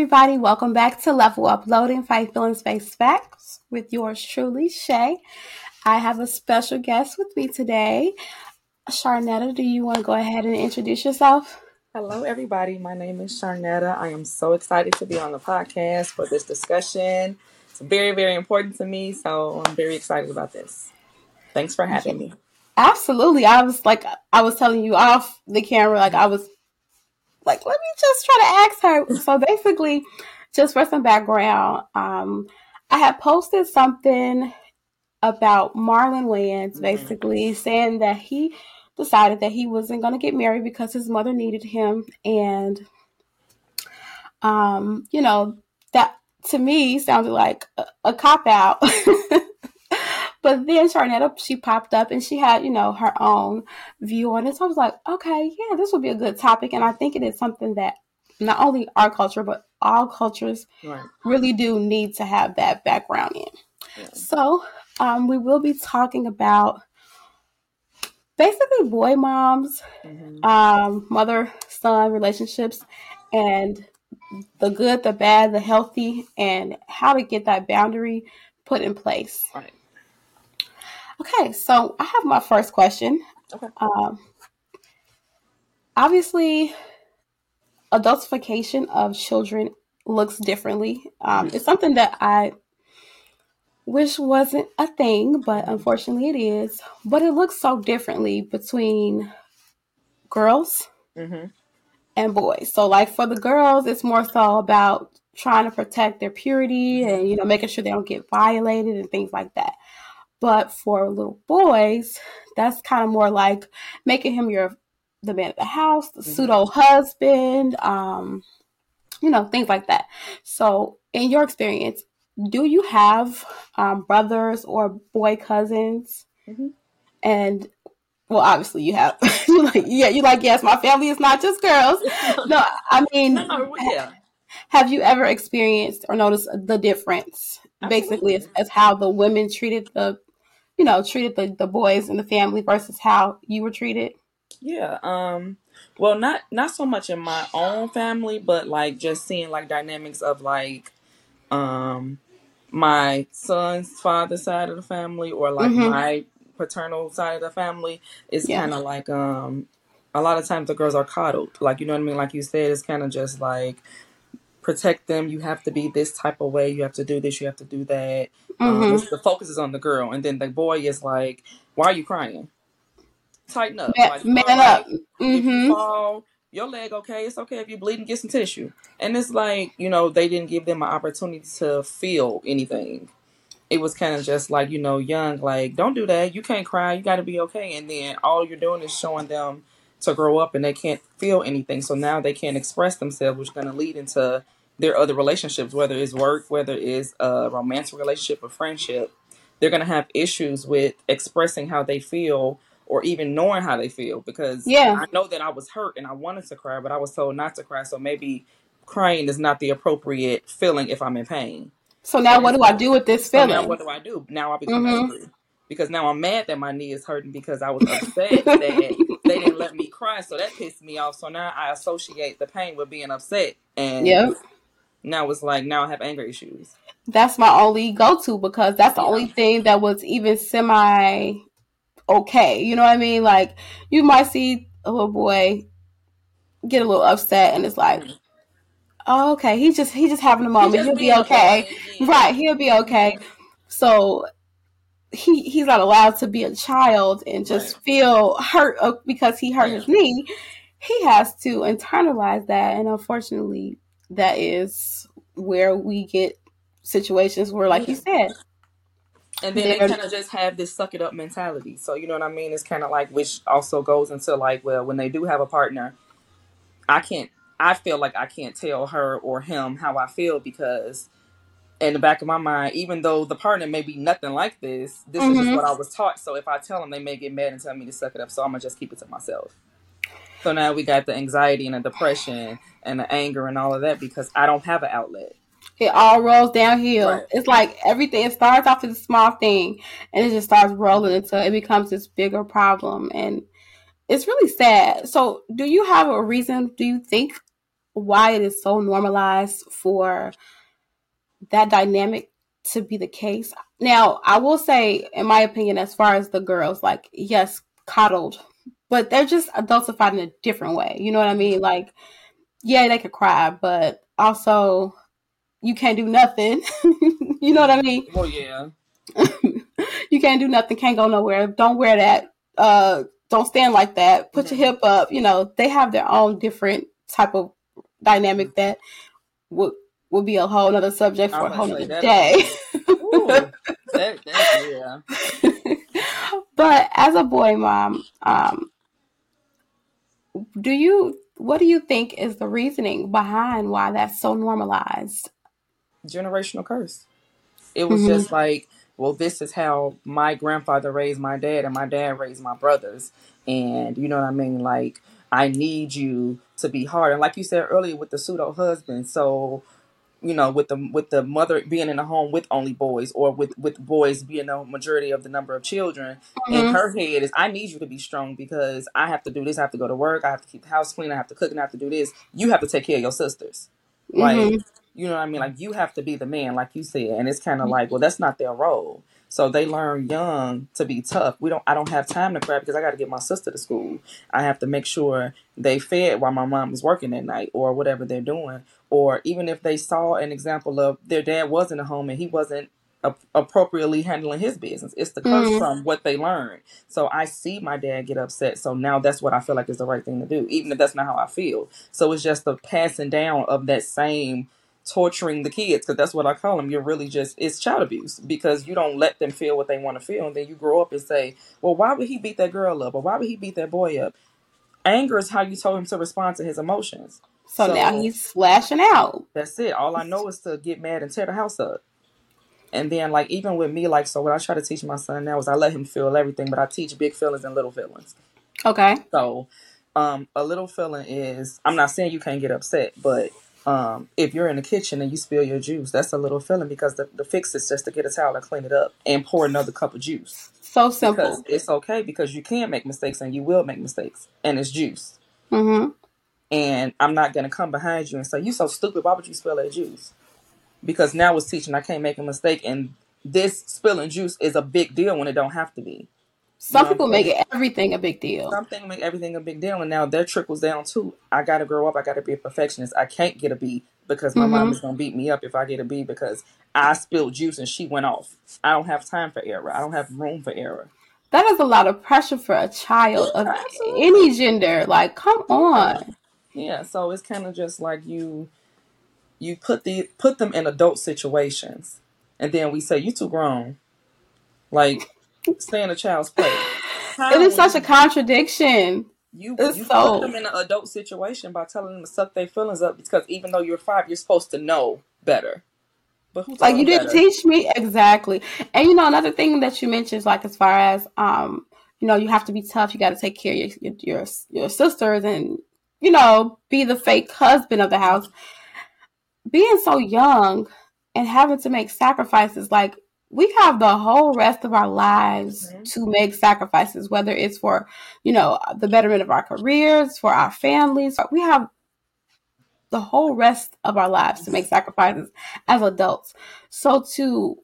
everybody. Welcome back to Level Up Loading, Fight Feelings, Face, Facts with yours truly, Shay. I have a special guest with me today. Charnetta, do you want to go ahead and introduce yourself? Hello, everybody. My name is Charnetta. I am so excited to be on the podcast for this discussion. It's very, very important to me, so I'm very excited about this. Thanks for having me. Absolutely. I was telling you off the camera, let me just try to ask her. So basically, just for some background, I had posted something about Marlon Wayans, basically saying that he decided that he wasn't going to get married because his mother needed him. And, that to me sounded like a cop-out. But then Charnetta, she popped up and she had, her own view on it. So I was like, okay, yeah, this would be a good topic. And I think it is something that not only our culture, but all cultures really do need to have that background in. Yeah. So we will be talking about basically boy moms, mother-son relationships, and the good, the bad, the healthy, and how to get that boundary put in place. Right. Okay, so I have my first question. Okay. Obviously, adultification of children looks differently. It's something that I wish wasn't a thing, but unfortunately it is. But it looks so differently between girls and boys. So, for the girls, it's more so about trying to protect their purity and, making sure they don't get violated and things like that. But for little boys, that's kind of more like making him the man of the house, the pseudo husband, things like that. So in your experience, do you have brothers or boy cousins? And well, obviously you have. Yes, my family is not just girls. No, I mean, have you ever experienced or noticed the difference? Absolutely. Basically, as how the women treated the boys in the family versus how you were treated? Yeah. Well, not so much in my own family, but just seeing dynamics of my son's father's side of the family or my paternal side of the family is kind of a lot of times the girls are coddled. You know what I mean? Like you said, it's kind of just protect them. You have to be this type of way. You have to do this. You have to do that. The focus is on the girl. And then the boy is why are you crying? Tighten up. Man up. If you fall, your leg okay. It's okay if you're bleeding, get some tissue. And it's they didn't give them an opportunity to feel anything. It was kind of just young, don't do that. You can't cry. You got to be okay. And then all you're doing is showing them to grow up and they can't feel anything. So now they can't express themselves, which is going to lead into their other relationships, whether it's work, whether it's a romantic relationship or friendship. They're going to have issues with expressing how they feel or even knowing how they feel because I know that I was hurt and I wanted to cry, but I was told not to cry. So maybe crying is not the appropriate feeling if I'm in pain. So now what do I do with this feeling? Now what do I do? Now I become angry because now I'm mad that my knee is hurting because I was upset that they didn't let me cry. So that pissed me off. So now I associate the pain with being upset. And now it's now I have anger issues. That's my only go-to because that's the only thing that was even semi okay. You know what I mean? You might see a little boy get a little upset and it's oh, okay. He's just having a moment. He'll be okay. Right. He'll be okay. So he's not allowed to be a child and just feel hurt because he hurt his knee. He has to internalize that. And unfortunately, that is where we get situations where, you said. And then they kind of just have this suck it up mentality. So, you know what I mean? It's kind of which also goes into when they do have a partner, I feel I can't tell her or him how I feel because in the back of my mind, even though the partner may be nothing like this, this is just what I was taught. So if I tell them, they may get mad and tell me to suck it up. So I'm going to just keep it to myself. So now we got the anxiety and the depression and the anger and all of that because I don't have an outlet. It all rolls downhill. Right. It's everything. It starts off as a small thing and it just starts rolling until it becomes this bigger problem. And it's really sad. So do you have a reason, do you think, why it is so normalized for that dynamic to be the case. Now, I will say, in my opinion, as far as the girls, like, yes, coddled, but they're just adultified in a different way. You know what I mean? Like, yeah, they could cry, but also you can't do nothing. You know what I mean? Well, yeah. You can't do nothing, can't go nowhere. Don't wear that. Don't stand like that. Put your hip up. You know, they have their own different type of dynamic that would be a whole other subject for a whole other day. Yeah. But as a boy mom, what do you think is the reasoning behind why that's so normalized? Generational curse. It was just like, well, this is how my grandfather raised my dad and my dad raised my brothers. And you know what I mean? Like, I need you to be hard. And like you said earlier with the pseudo husband. So, you know, with the mother being in a home with only boys, or with boys being the majority of the number of children, in her head is, I need you to be strong because I have to do this. I have to go to work. I have to keep the house clean. I have to cook and I have to do this. You have to take care of your sisters. Like, you know what I mean? Like, you have to be the man, like you said. And it's kind of like, well, that's not their role. So they learn young to be tough. I don't have time to cry because I got to get my sister to school. I have to make sure they fed while my mom was working at night, or whatever they're doing. Or even if they saw an example of their dad was in a home and he wasn't appropriately handling his business. It's the curse from what they learned. So I see my dad get upset. So now that's what I feel like is the right thing to do, even if that's not how I feel. So it's just the passing down of that same torturing the kids, because that's what I call them. You're really just, it's child abuse, because you don't let them feel what they want to feel. And then you grow up and say, well, why would he beat that girl up? Or why would he beat that boy up? Anger is how you told him to respond to his emotions. So now he's slashing out. That's it. All I know is to get mad and tear the house up. And then, like, even with me, like, so what I try to teach my son now is I let him feel everything, but I teach big feelings and little feelings. Okay. So a little feeling is, I'm not saying you can't get upset, but if you're in the kitchen and you spill your juice, that's a little feeling, because the fix is just to get a towel and clean it up and pour another cup of juice. So simple. Because it's okay, because you can make mistakes and you will make mistakes, and it's juice. And I'm not going to come behind you and say, you so stupid, why would you spill that juice? Because now it's teaching I can't make a mistake, and this spilling juice is a big deal when it don't have to be. Some people make everything a big deal. Something make everything a big deal, and now that trickles down to, I got to grow up, I got to be a perfectionist. I can't get a B because my mom is going to beat me up if I get a B because I spilled juice and she went off. I don't have time for error. I don't have room for error. That is a lot of pressure for a child of any gender. Like, come on. Yeah, so it's kind of just like you put them in adult situations, and then we say, you too grown. Like, stay in a child's place. It is such a contradiction. You put them in an adult situation by telling them to suck their feelings up, because even though you're 5, you're supposed to know better. But who's like, you didn't teach me. Exactly. And, you know, another thing that you mentioned is, like, as far as, you know, you have to be tough. You got to take care of your sisters, and, you know, be the fake husband of the house. Being so young and having to make sacrifices, like, we have the whole rest of our lives to make sacrifices, whether it's for, you know, the betterment of our careers, for our families. We have the whole rest of our lives to make sacrifices as adults. So to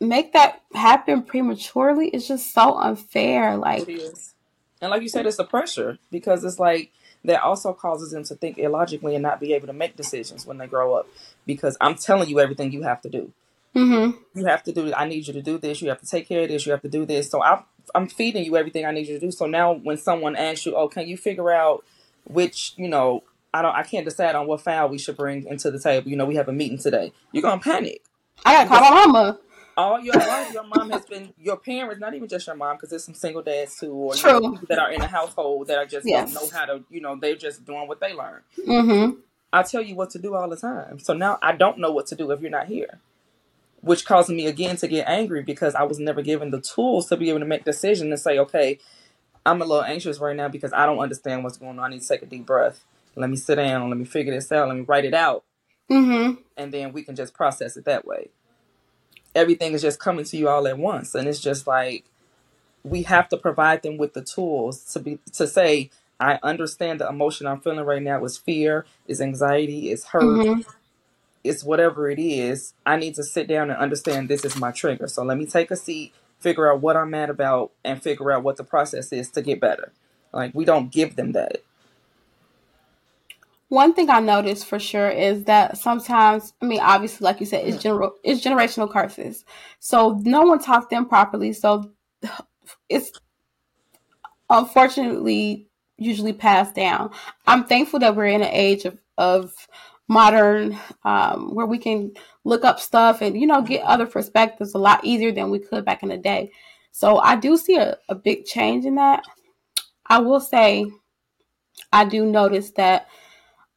make that happen prematurely is just so unfair. Like, it is. And like you said, it's the pressure, because it's like, that also causes them to think illogically and not be able to make decisions when they grow up, because I'm telling you everything you have to do. You have to do, I need you to do this. You have to take care of this. You have to do this. So I'm feeding you everything I need you to do. So now when someone asks you, oh, can you figure out which, you know, I can't decide on what fowl we should bring into the table. You know, we have a meeting today. You're going to panic. I got to call my mama. All your life, your mom has been, your parents, not even just your mom, because there's some single dads too, or you know, people that are in a household that are just don't know how to, you know, they're just doing what they learn. I tell you what to do all the time. So now I don't know what to do if you're not here, which caused me again to get angry, because I was never given the tools to be able to make decisions and say, okay, I'm a little anxious right now because I don't understand what's going on. I need to take a deep breath. Let me sit down. Let me figure this out. Let me write it out. And then we can just process it that way. Everything is just coming to you all at once. And it's just like, we have to provide them with the tools to say, I understand the emotion I'm feeling right now is fear, is anxiety, is hurt, it's whatever it is. I need to sit down and understand this is my trigger. So let me take a seat, figure out what I'm mad about, and figure out what the process is to get better. Like, we don't give them that. One thing I noticed for sure is that sometimes, I mean, obviously, like you said, it's generational curses. So no one taught them properly. So it's unfortunately usually passed down. I'm thankful that we're in an age of modern, where we can look up stuff and, you know, get other perspectives a lot easier than we could back in the day. So I do see a big change in that. I will say I do notice that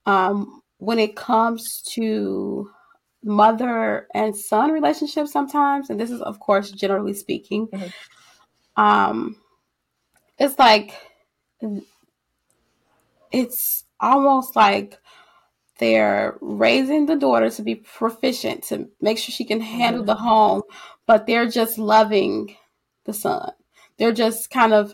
when it comes to mother and son relationships sometimes, and this is, of course, generally speaking, it's like, it's almost like they're raising the daughter to be proficient, to make sure she can handle the home, but they're just loving the son. They're just kind of...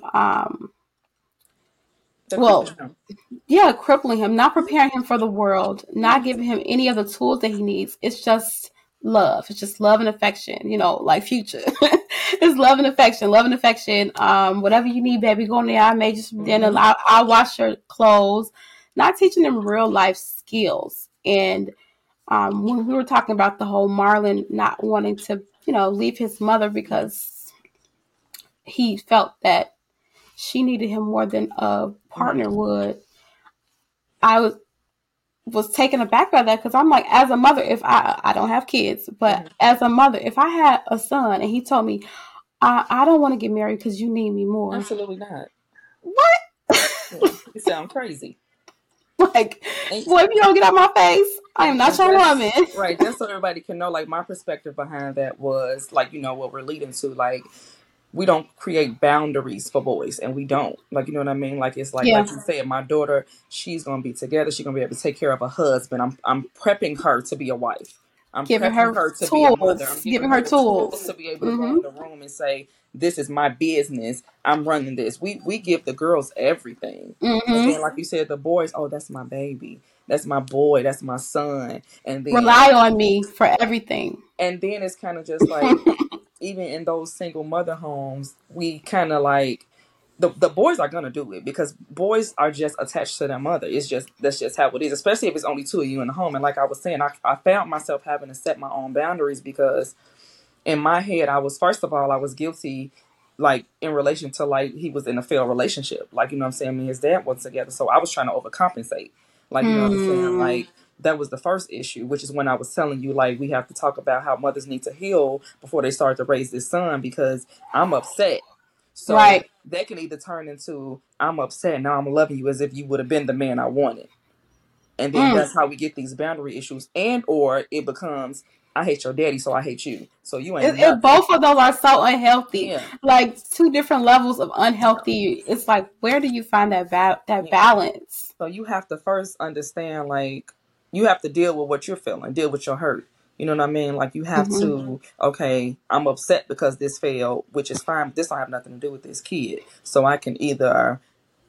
crippling him, not preparing him for the world, not giving him any of the tools that he needs. It's just love. It's just love and affection, you know, like Future. It's love and affection. Whatever you need, baby, go in there. I made you some dinner. I'll wash your clothes. Not teaching them real life skills. And when we were talking about the whole Marlon not wanting to, you know, leave his mother because he felt that she needed him more than a partner would. I was taken aback by that because I'm like, as a mother, if I don't have kids, but as a mother, if I had a son and he told me, I don't want to get married because you need me more. Absolutely not. What? Yeah, you sound crazy. Like, well, if you don't get out my face, I am not your woman. Right. Just so everybody can know, like, my perspective behind that was, like, you know, what we're leading to, like, we don't create boundaries for boys, and we don't. Like, you know what I mean? Like, it's like, like you said, my daughter, she's going to be together. She's going to be able to take care of a husband. I'm prepping her to be a wife. I'm giving her to tools, be a mother. I'm giving her tools to be able to go in the room and say, this is my business. I'm running this. We give the girls everything. And then, like you said, the boys, oh, that's my baby. That's my boy. That's my son. And then, rely on me for everything. And then it's kind of just like... even in those single mother homes, we kind of like, the boys are going to do it because boys are just attached to their mother. It's just, that's just how it is, especially if it's only two of you in the home. And like I was saying, I found myself having to set my own boundaries because in my head, I was, first of all, I was guilty, like in relation to like, he was in a failed relationship. Like, you know what I'm saying? Me and his dad was together. So I was trying to overcompensate. Like, you know what I'm saying? Like, that was the first issue, which is when I was telling you, like, we have to talk about how mothers need to heal before they start to raise this son because I'm upset. So that can either turn into, I'm upset, now I'm loving you as if you would have been the man I wanted. And then that's how we get these boundary issues. And or it becomes, I hate your daddy, so I hate you. So you ain't it both of those are so unhealthy. Yeah. Like, two different levels of unhealthy. It's like, where do you find that balance? So you have to first understand, like, you have to deal with what you're feeling, deal with your hurt. You know what I mean? Like, you have to, okay, I'm upset because this failed, which is fine, but this don't have nothing to do with this kid. So I can either,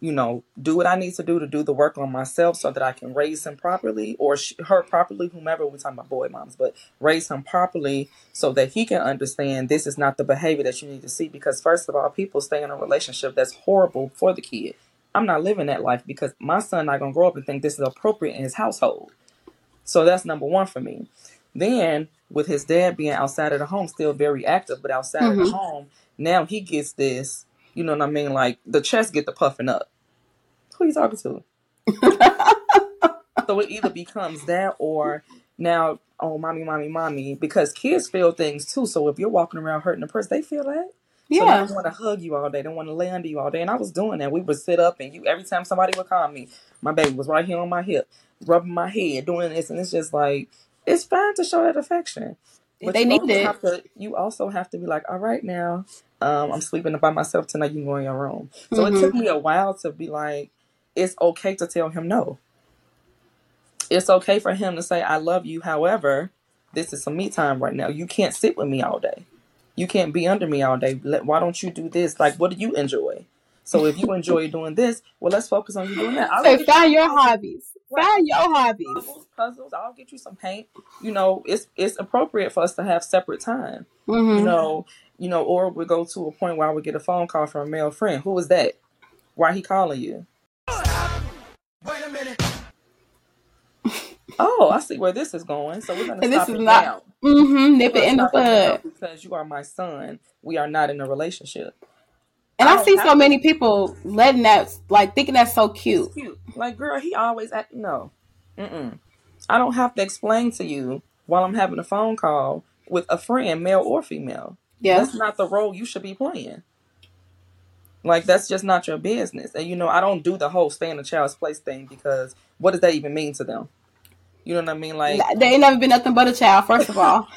you know, do what I need to do the work on myself so that I can raise him properly or her properly, whomever, we're talking about boy moms, but raise him properly so that he can understand this is not the behavior that you need to see. Because first of all, people stay in a relationship that's horrible for the kid. I'm not living that life because my son not going to grow up and think this is appropriate in his household. So that's number one for me. Then with his dad being outside of the home, still very active, but outside of the home, now he gets this, you know what I mean? Like the chest get the puffing up. Who you talking to? So it either becomes that or now, oh, mommy, because kids feel things too. So if you're walking around hurting a person, they feel that. Yeah. So they want to hug you all day. They want to lay under you all day. And I was doing that. We would sit up and every time somebody would call me, my baby was right here on my hip, rubbing my head, doing this. And it's just like, it's fine to show that affection. But they need it. You also have to be like, all right now, I'm sleeping by myself tonight. You can go in your room. So it took me a while to be like, it's okay to tell him no. It's okay for him to say, I love you. However, this is some me time right now. You can't sit with me all day. You can't be under me all day. Why don't you do this? Like, what do you enjoy? So if you enjoy doing this, well, let's focus on you doing that. So find your hobbies. Find your hobbies. Puzzles. I'll get you some paint. You know, it's appropriate for us to have separate time. Mm-hmm. You know, or we go to a point where I would get a phone call from a male friend. Who is that? Why he calling you? Wait a minute. Oh, I see where this is going. So we're going to stop it now. Mm-hmm. Nip it in the bud. Because you are my son. We are not in a relationship. And I see so many people letting that, like, thinking that's so cute. Like, girl, he always act. No. Mm-mm. I don't have to explain to you while I'm having a phone call with a friend, male or female. Yeah. That's not the role you should be playing. Like, that's just not your business. And, you know, I don't do the whole stay in a child's place thing because what does that even mean to them? You know what I mean? Like, they ain't never been nothing but a child, first of all.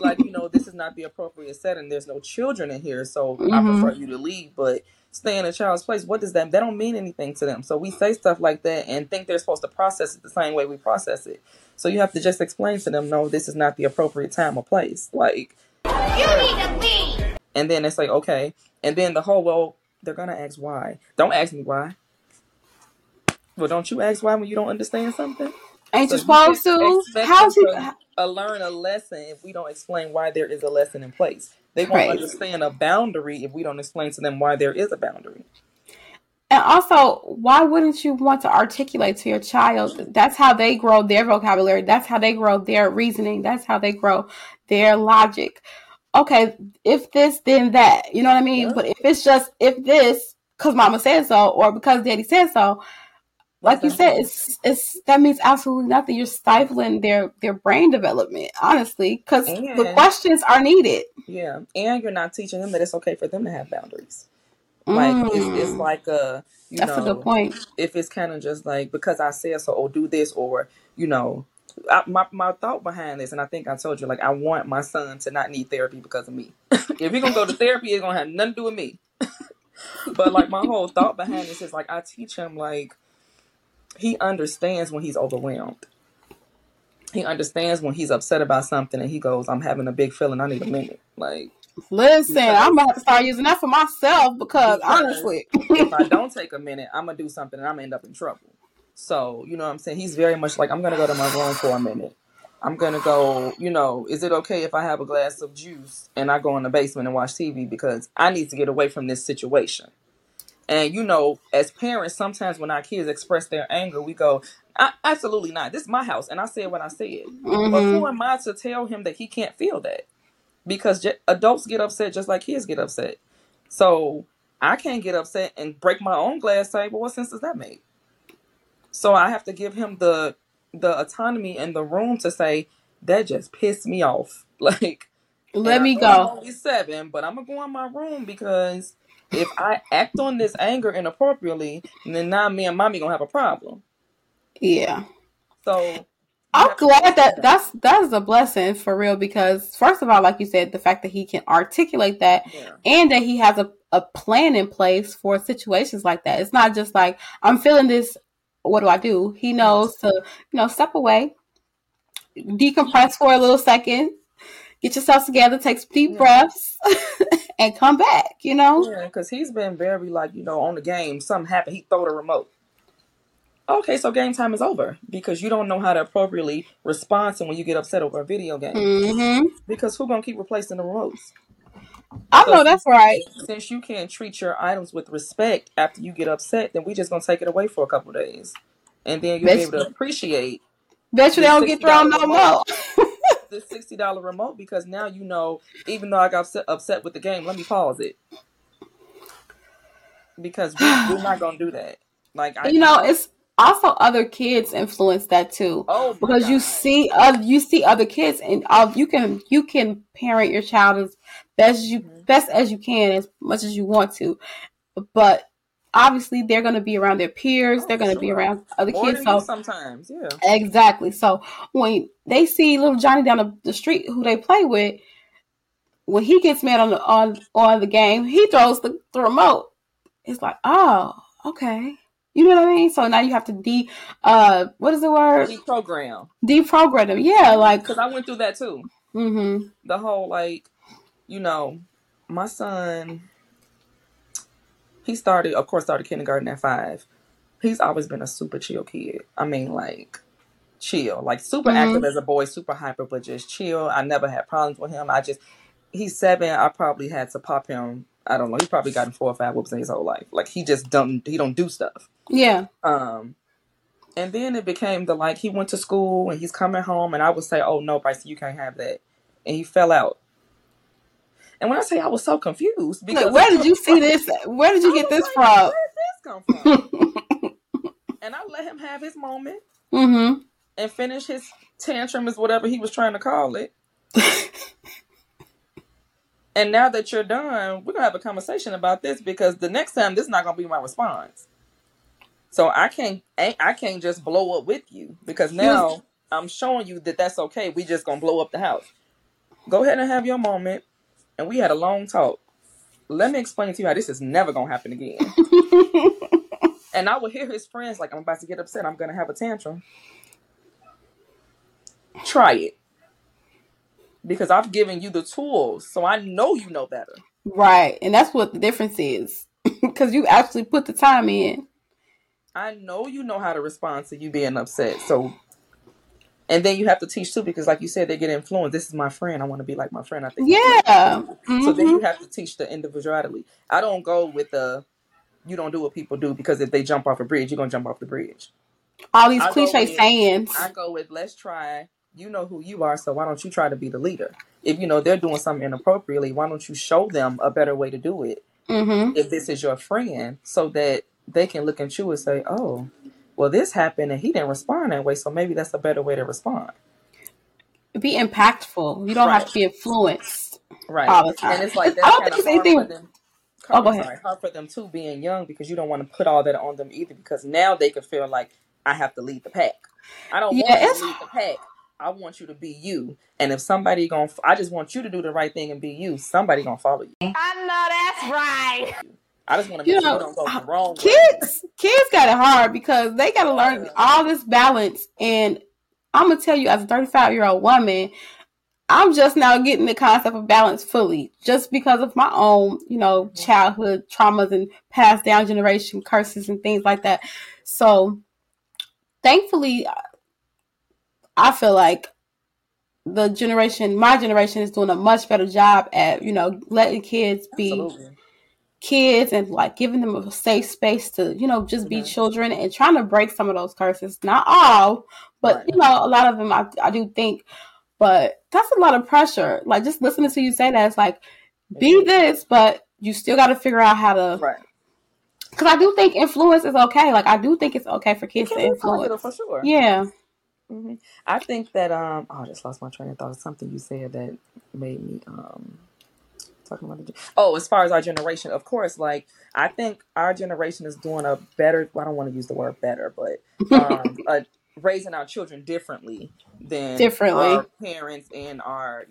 Like, you know, this is not the appropriate setting. There's no children in here, so mm-hmm. I prefer you to leave. But stay in a child's place, what does that? That don't mean anything to them. So we say stuff like that and think they're supposed to process it the same way we process it. So you have to just explain to them, no, this is not the appropriate time or place. Like, you need to leave. And then it's like, okay. And then the whole, well, they're going to ask why. Don't ask me why. Well, don't you ask why when you don't understand something? Ain't so you supposed to? How's he learn a lesson if we don't explain why there is a lesson in place? They won't understand a boundary if we don't explain to them why there is a boundary. And also, why wouldn't you want to articulate to your child? That's how they grow their vocabulary. That's how they grow their reasoning. That's how they grow their logic. Okay, if this, then that. You know what I mean? Yeah. But if it's just, if this, because mama said so, or because daddy said so, like you said, it's that means absolutely nothing. You're stifling their brain development, honestly, because the questions are needed. Yeah, and you're not teaching them that it's okay for them to have boundaries. Like, it's like a, you know, that's a good point. If it's kind of just like, because I said so, or do this, or, you know, my thought behind this, and I think I told you, like, I want my son to not need therapy because of me. If he's going to go to therapy, it's going to have nothing to do with me. But, like, my whole thought behind this is, like, I teach him, like, he understands when he's overwhelmed. He understands when he's upset about something and he goes, I'm having a big feeling. I need a minute. Like, listen, I'm going to have to start using that for myself because honestly, if I don't take a minute, I'm going to do something and I'm going to end up in trouble. So, you know what I'm saying? He's very much like, I'm going to go to my room for a minute. I'm going to go, you know, is it okay if I have a glass of juice and I go in the basement and watch TV because I need to get away from this situation? And, you know, as parents, sometimes when our kids express their anger, we go, absolutely not. This is my house. And I said what I said. Mm-hmm. But who am I to tell him that he can't feel that? Because adults get upset just like kids get upset. So I can't get upset and break my own glass table. What sense does that make? So I have to give him the autonomy and the room to say, that just pissed me off. Like, let me go. I'm only 7, but I'm going to go in my room because... if I act on this anger inappropriately, then now me and mommy gonna have a problem. Yeah. So I'm glad that's a blessing for real because first of all, like you said, the fact that he can articulate that and that he has a plan in place for situations like that. It's not just like I'm feeling this. What do I do? He knows to step away, decompress for a little second, get yourself together, take some deep breaths. And come back, you know? Yeah, because he's been very, like, you know, on the game, something happened, he throw the remote. Okay, so game time is over because you don't know how to appropriately respond to when you get upset over a video game. Mm-hmm. Because who's going to keep replacing the remotes? I know that's right. Since you can't treat your items with respect after you get upset, then we just going to take it away for a couple of days. And then you'll be able to appreciate. Bet you they don't get thrown no more. This $60 remote because now you know, even though I got upset with the game, let me pause it because we're not gonna do that. Like, it's also other kids influence that too. Oh, because God. you see other kids, and you can parent your child as best as you can, as much as you want to, but obviously they're going to be around their peers. They're going to be around other kids. So sometimes, exactly. So when they see little Johnny down the street who they play with, when he gets mad on the game, he throws the remote. It's like, oh, okay. You know what I mean? So now you have to what is the word? Deprogram. Deprogram them. Yeah. Like, cause I went through that too. Mm-hmm. The whole, like, you know, my son, He started kindergarten at 5. He's always been a super chill kid. I mean, like, chill. Like, super active as a boy, super hyper, but just chill. I never had problems with him. He's 7. I probably had to pop him. I don't know. He probably gotten 4 or 5 whoops in his whole life. Like, he don't do stuff. Yeah. And then it became he went to school and he's coming home and I would say, oh, no, Bryce, you can't have that. And he fell out. And when I say I was so confused. Because where did you see this? Where did you get this from? Where did this come from? And I let him have his moment and finish his tantrum is whatever he was trying to call it. And now that you're done, we're going to have a conversation about this because the next time this is not going to be my response. So I can't just blow up with you because now I'm showing you that that's okay. We just going to blow up the house. Go ahead and have your moment. And we had a long talk. Let me explain to you how this is never going to happen again. And I would hear his friends I'm about to get upset. I'm going to have a tantrum. Try it. Because I've given you the tools. So I know you know better. Right. And that's what the difference is. Because you actually put the time in. I know you know how to respond to you being upset. So... And then you have to teach, too, because like you said, they get influenced. This is my friend. I want to be like my friend. I think. Yeah. So then you have to teach the individuality. I don't go with the, you don't do what people do, because if they jump off a bridge, you're going to jump off the bridge. All these cliche sayings. I go with, let's try. You know who you are, so why don't you try to be the leader? If you know they're doing something inappropriately, why don't you show them a better way to do it? If this is your friend, so that they can look at you and say, oh, well, this happened and he didn't respond that way, so maybe that's a better way to respond. Be impactful. You don't have to be influenced all the time. And it's like that's I don't think it's anything. Hard for them too, being young, because you don't want to put all that on them either, because now they can feel like I have to lead the pack. I don't want you to lead the pack. I want you to be you. And if somebody I just want you to do the right thing and be you. Somebody gonna follow you. I know that's right. I just want to make sure we don't go wrong. Kids got it hard because they got to learn all this balance. And I'm going to tell you, as a 35-year-old woman, I'm just now getting the concept of balance fully, just because of my own, childhood traumas and passed down generation curses and things like that. So thankfully, I feel like my generation is doing a much better job at, letting kids be kids and giving them a safe space to just be children, and trying to break some of those curses, not all, but a lot of them I do think. But that's a lot of pressure, just listening to you say that, it's be this, but you still got to figure out how to, because I do think influence is okay. I do think it's okay for kids to influence, for sure. I think that I just lost my train of thought. Something you said that made me talking about as far as our generation, of course, I think our generation is doing a better, I don't want to use the word better, but raising our children differently our parents and our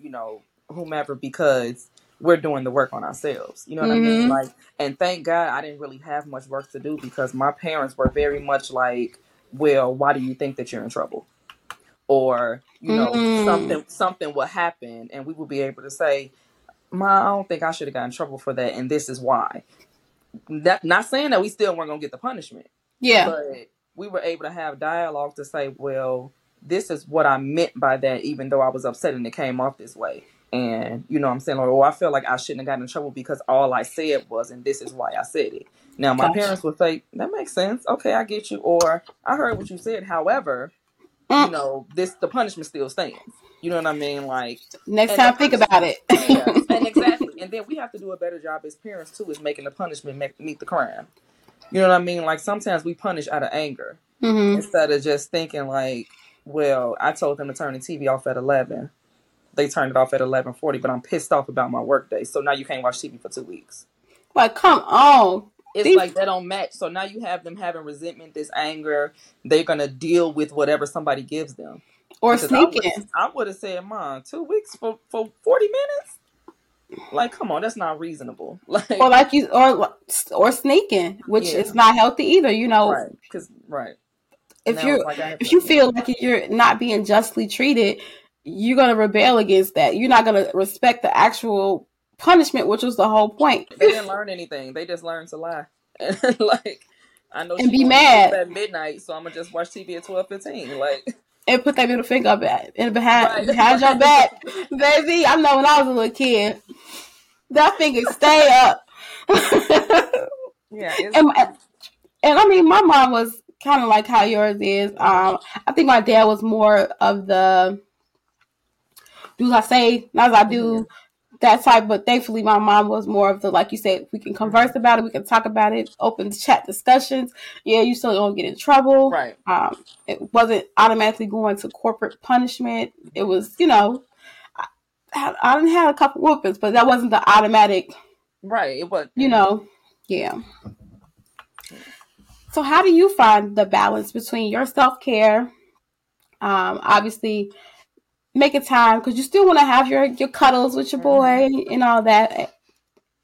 whomever, because we're doing the work on ourselves, what I mean, and thank God I didn't really have much work to do, because my parents were very much well, why do you think that you're in trouble? Or something will happen and we will be able to say, Ma, I don't think I should have gotten in trouble for that, and this is why. Not saying that we still weren't going to get the punishment. Yeah. But we were able to have dialogue to say, well, this is what I meant by that, even though I was upset and it came off this way. And, what I'm saying? I feel like I shouldn't have gotten in trouble because all I said was, and this is why I said it. Now, my parents would say, that makes sense. Okay, I get you. Or, I heard what you said. However, the punishment still stands. You know what I mean? Next time, think about it. Yeah, and exactly. And then we have to do a better job as parents, too, is making the punishment meet the crime. You know what I mean? Sometimes we punish out of anger instead of just thinking, well, I told them to turn the TV off at 11. They turned it off at 11:40, but I'm pissed off about my work day. So now you can't watch TV for 2 weeks. Come on. It's they don't match. So now you have them having resentment, this anger. They're going to deal with whatever somebody gives them. Or sneaking. I would have said, Mom, 2 weeks for 40 minutes? Come on, that's not reasonable. Or sneaking, which is not healthy either, Right, if you feel like you're not being justly treated, you're going to rebel against that. You're not going to respect the actual punishment, which was the whole point. They didn't learn anything. They just learned to lie. and like I know and she be mad at midnight, so I'm gonna just watch TV at 12:15, like. And put that middle finger up and behind your back, baby. I know when I was a little kid, that finger stay up. Yeah, and I mean, my mom was kind of like how yours is. I think my dad was more of the do as I say, not as I do, that type. But thankfully, my mom was more of the, like you said, we can converse about it, we can talk about it, open chat discussions. Yeah, you still don't get in trouble, right? It wasn't automatically going to corporate punishment. It was, you know, I didn't have a couple whoopings, but that wasn't the automatic, right? It was, you know, yeah. So, how do you find the balance between your self-care, obviously, making time, because you still want to have your cuddles with your boy and all that.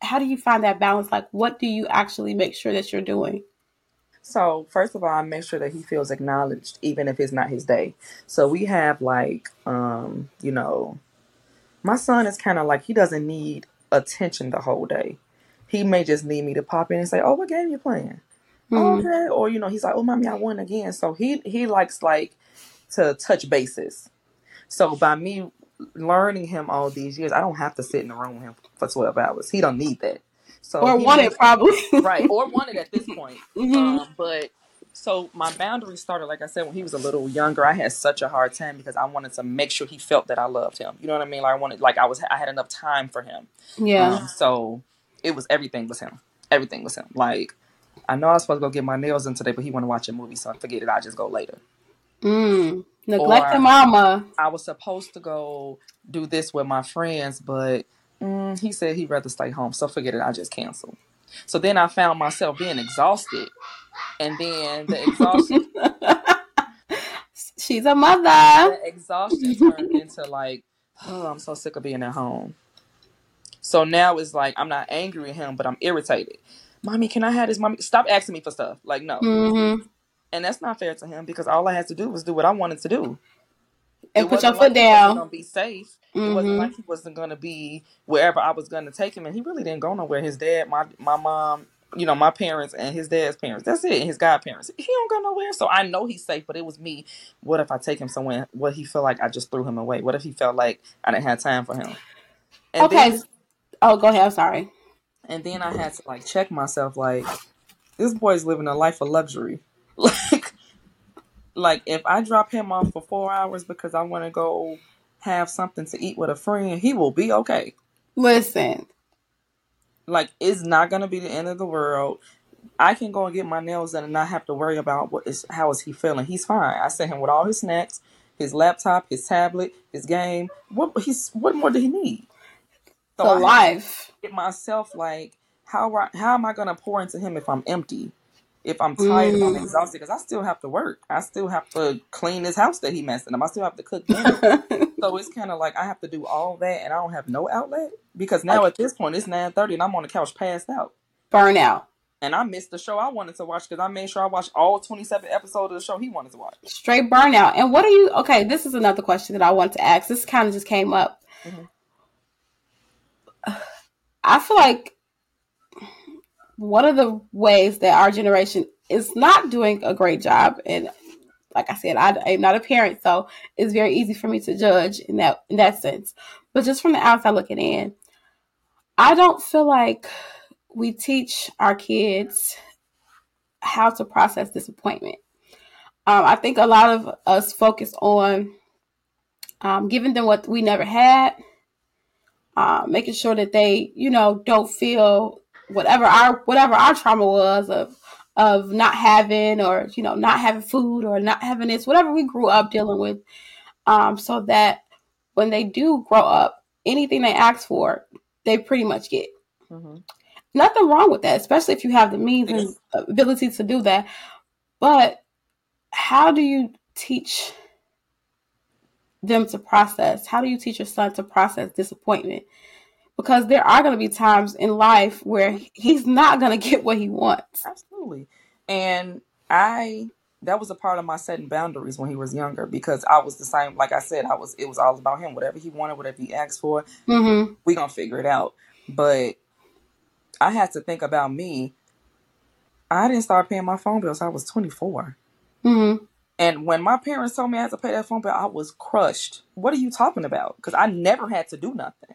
How do you find that balance? Like, what do you actually make sure that you're doing? So, first of all, I make sure that he feels acknowledged, even if it's not his day. So, we have, like, you know, my son is kind of like, he doesn't need attention the whole day. He may just need me to pop in and say, oh, what game you playing? Mm-hmm. Okay. Or, you know, he's like, oh, mommy, I won again. So, he likes, like, to touch bases. So by me learning him all these years, I don't have to sit in the room with him for 12 hours. He don't need that. So or wanted probably. Right. Or wanted at this point. Mm-hmm. But so my boundaries started, like I said, when he was a little younger, I had such a hard time because I wanted to make sure he felt that I loved him. You know what I mean? Like I had enough time for him. Yeah. So it was everything was him. Everything was him. Like I know I was supposed to go get my nails done today, but he wanted to watch a movie. So I forget it. I'll just go later. Neglect the mama. I was supposed to go do this with my friends, but he said he'd rather stay home. So forget it. I just canceled. So then I found myself being exhausted. And then the exhaustion. She's a mother. The exhaustion turned into like, oh, I'm so sick of being at home. So now it's like, I'm not angry at him, but I'm irritated. Mommy, can I have this? Mommy, stop asking me for stuff. Like, no. Mm-hmm. And that's not fair to him because all I had to do was do what I wanted to do. And put your foot down. He wasn't going to be safe. Mm-hmm. It wasn't like he wasn't going to be wherever I was going to take him. And he really didn't go nowhere. His dad, my mom, you know, my parents and his dad's parents. That's it. And his godparents. He don't go nowhere. So I know he's safe, but it was me. What if I take him somewhere? What if he felt like I just threw him away? What if he felt like I didn't have time for him? And okay. Then, oh, go ahead. I'm sorry. And then I had to like check myself like, this boy's living a life of luxury. Like if I drop him off for 4 hours because I want to go have something to eat with a friend, he will be okay. Listen. Like, it's not going to be the end of the world. I can go and get my nails done and not have to worry about how is he feeling. He's fine. I sent him with all his snacks, his laptop, his tablet, his game. What more do he need? So life. Get myself like, how am I going to pour into him if I'm empty? If I'm tired, if I'm exhausted, because I still have to work. I still have to clean this house that he messing up. I still have to cook dinner. So it's kind of like I have to do all that, and I don't have no outlet. Because now at this point, it's 9:30, and I'm on the couch passed out. Burnout. And I missed the show I wanted to watch because I made sure I watched all 27 episodes of the show he wanted to watch. Straight burnout. And what are you... Okay, this is another question that I want to ask. This kind of just came up. Mm-hmm. I feel like... one of the ways that our generation is not doing a great job, and like I said, I'm not a parent, so it's very easy for me to judge in that sense. But just from the outside looking in, I don't feel like we teach our kids how to process disappointment. I think a lot of us focus on giving them what we never had, making sure that they, you know, don't feel... whatever our trauma was of not having, or, you know, not having food or not having this, whatever we grew up dealing with, so that when they do grow up, anything they ask for, they pretty much get. Mm-hmm. Nothing wrong with that, especially if you have the means and ability to do that. But how do you teach them to process? How do you teach your son to process disappointment? Because there are going to be times in life where he's not going to get what he wants. Absolutely. And that was a part of my setting boundaries when he was younger, because I was the same. Like I said, it was all about him. Whatever he wanted, whatever he asked for, mm-hmm. we're going to figure it out. But I had to think about me. I didn't start paying my phone bill until I was 24. Mm-hmm. And when my parents told me I had to pay that phone bill, I was crushed. What are you talking about? Because I never had to do nothing.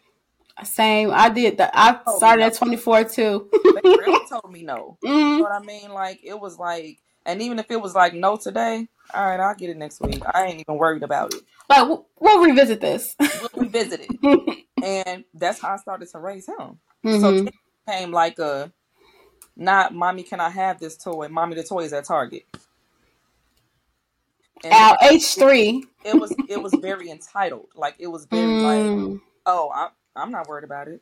Same. I did that. I started at 24 too. They really told me no. Mm-hmm. You know what I mean? Like, it was like, and even if it was like, no today, all right, I'll get it next week. I ain't even worried about it. Like, we'll revisit this. We'll revisit it. And that's how I started to raise him. Mm-hmm. So it became like a, not mommy, can I have this toy? Mommy, the toy is at Target. Our H3. It was very entitled. Like, it was very like, oh, I'm not worried about it.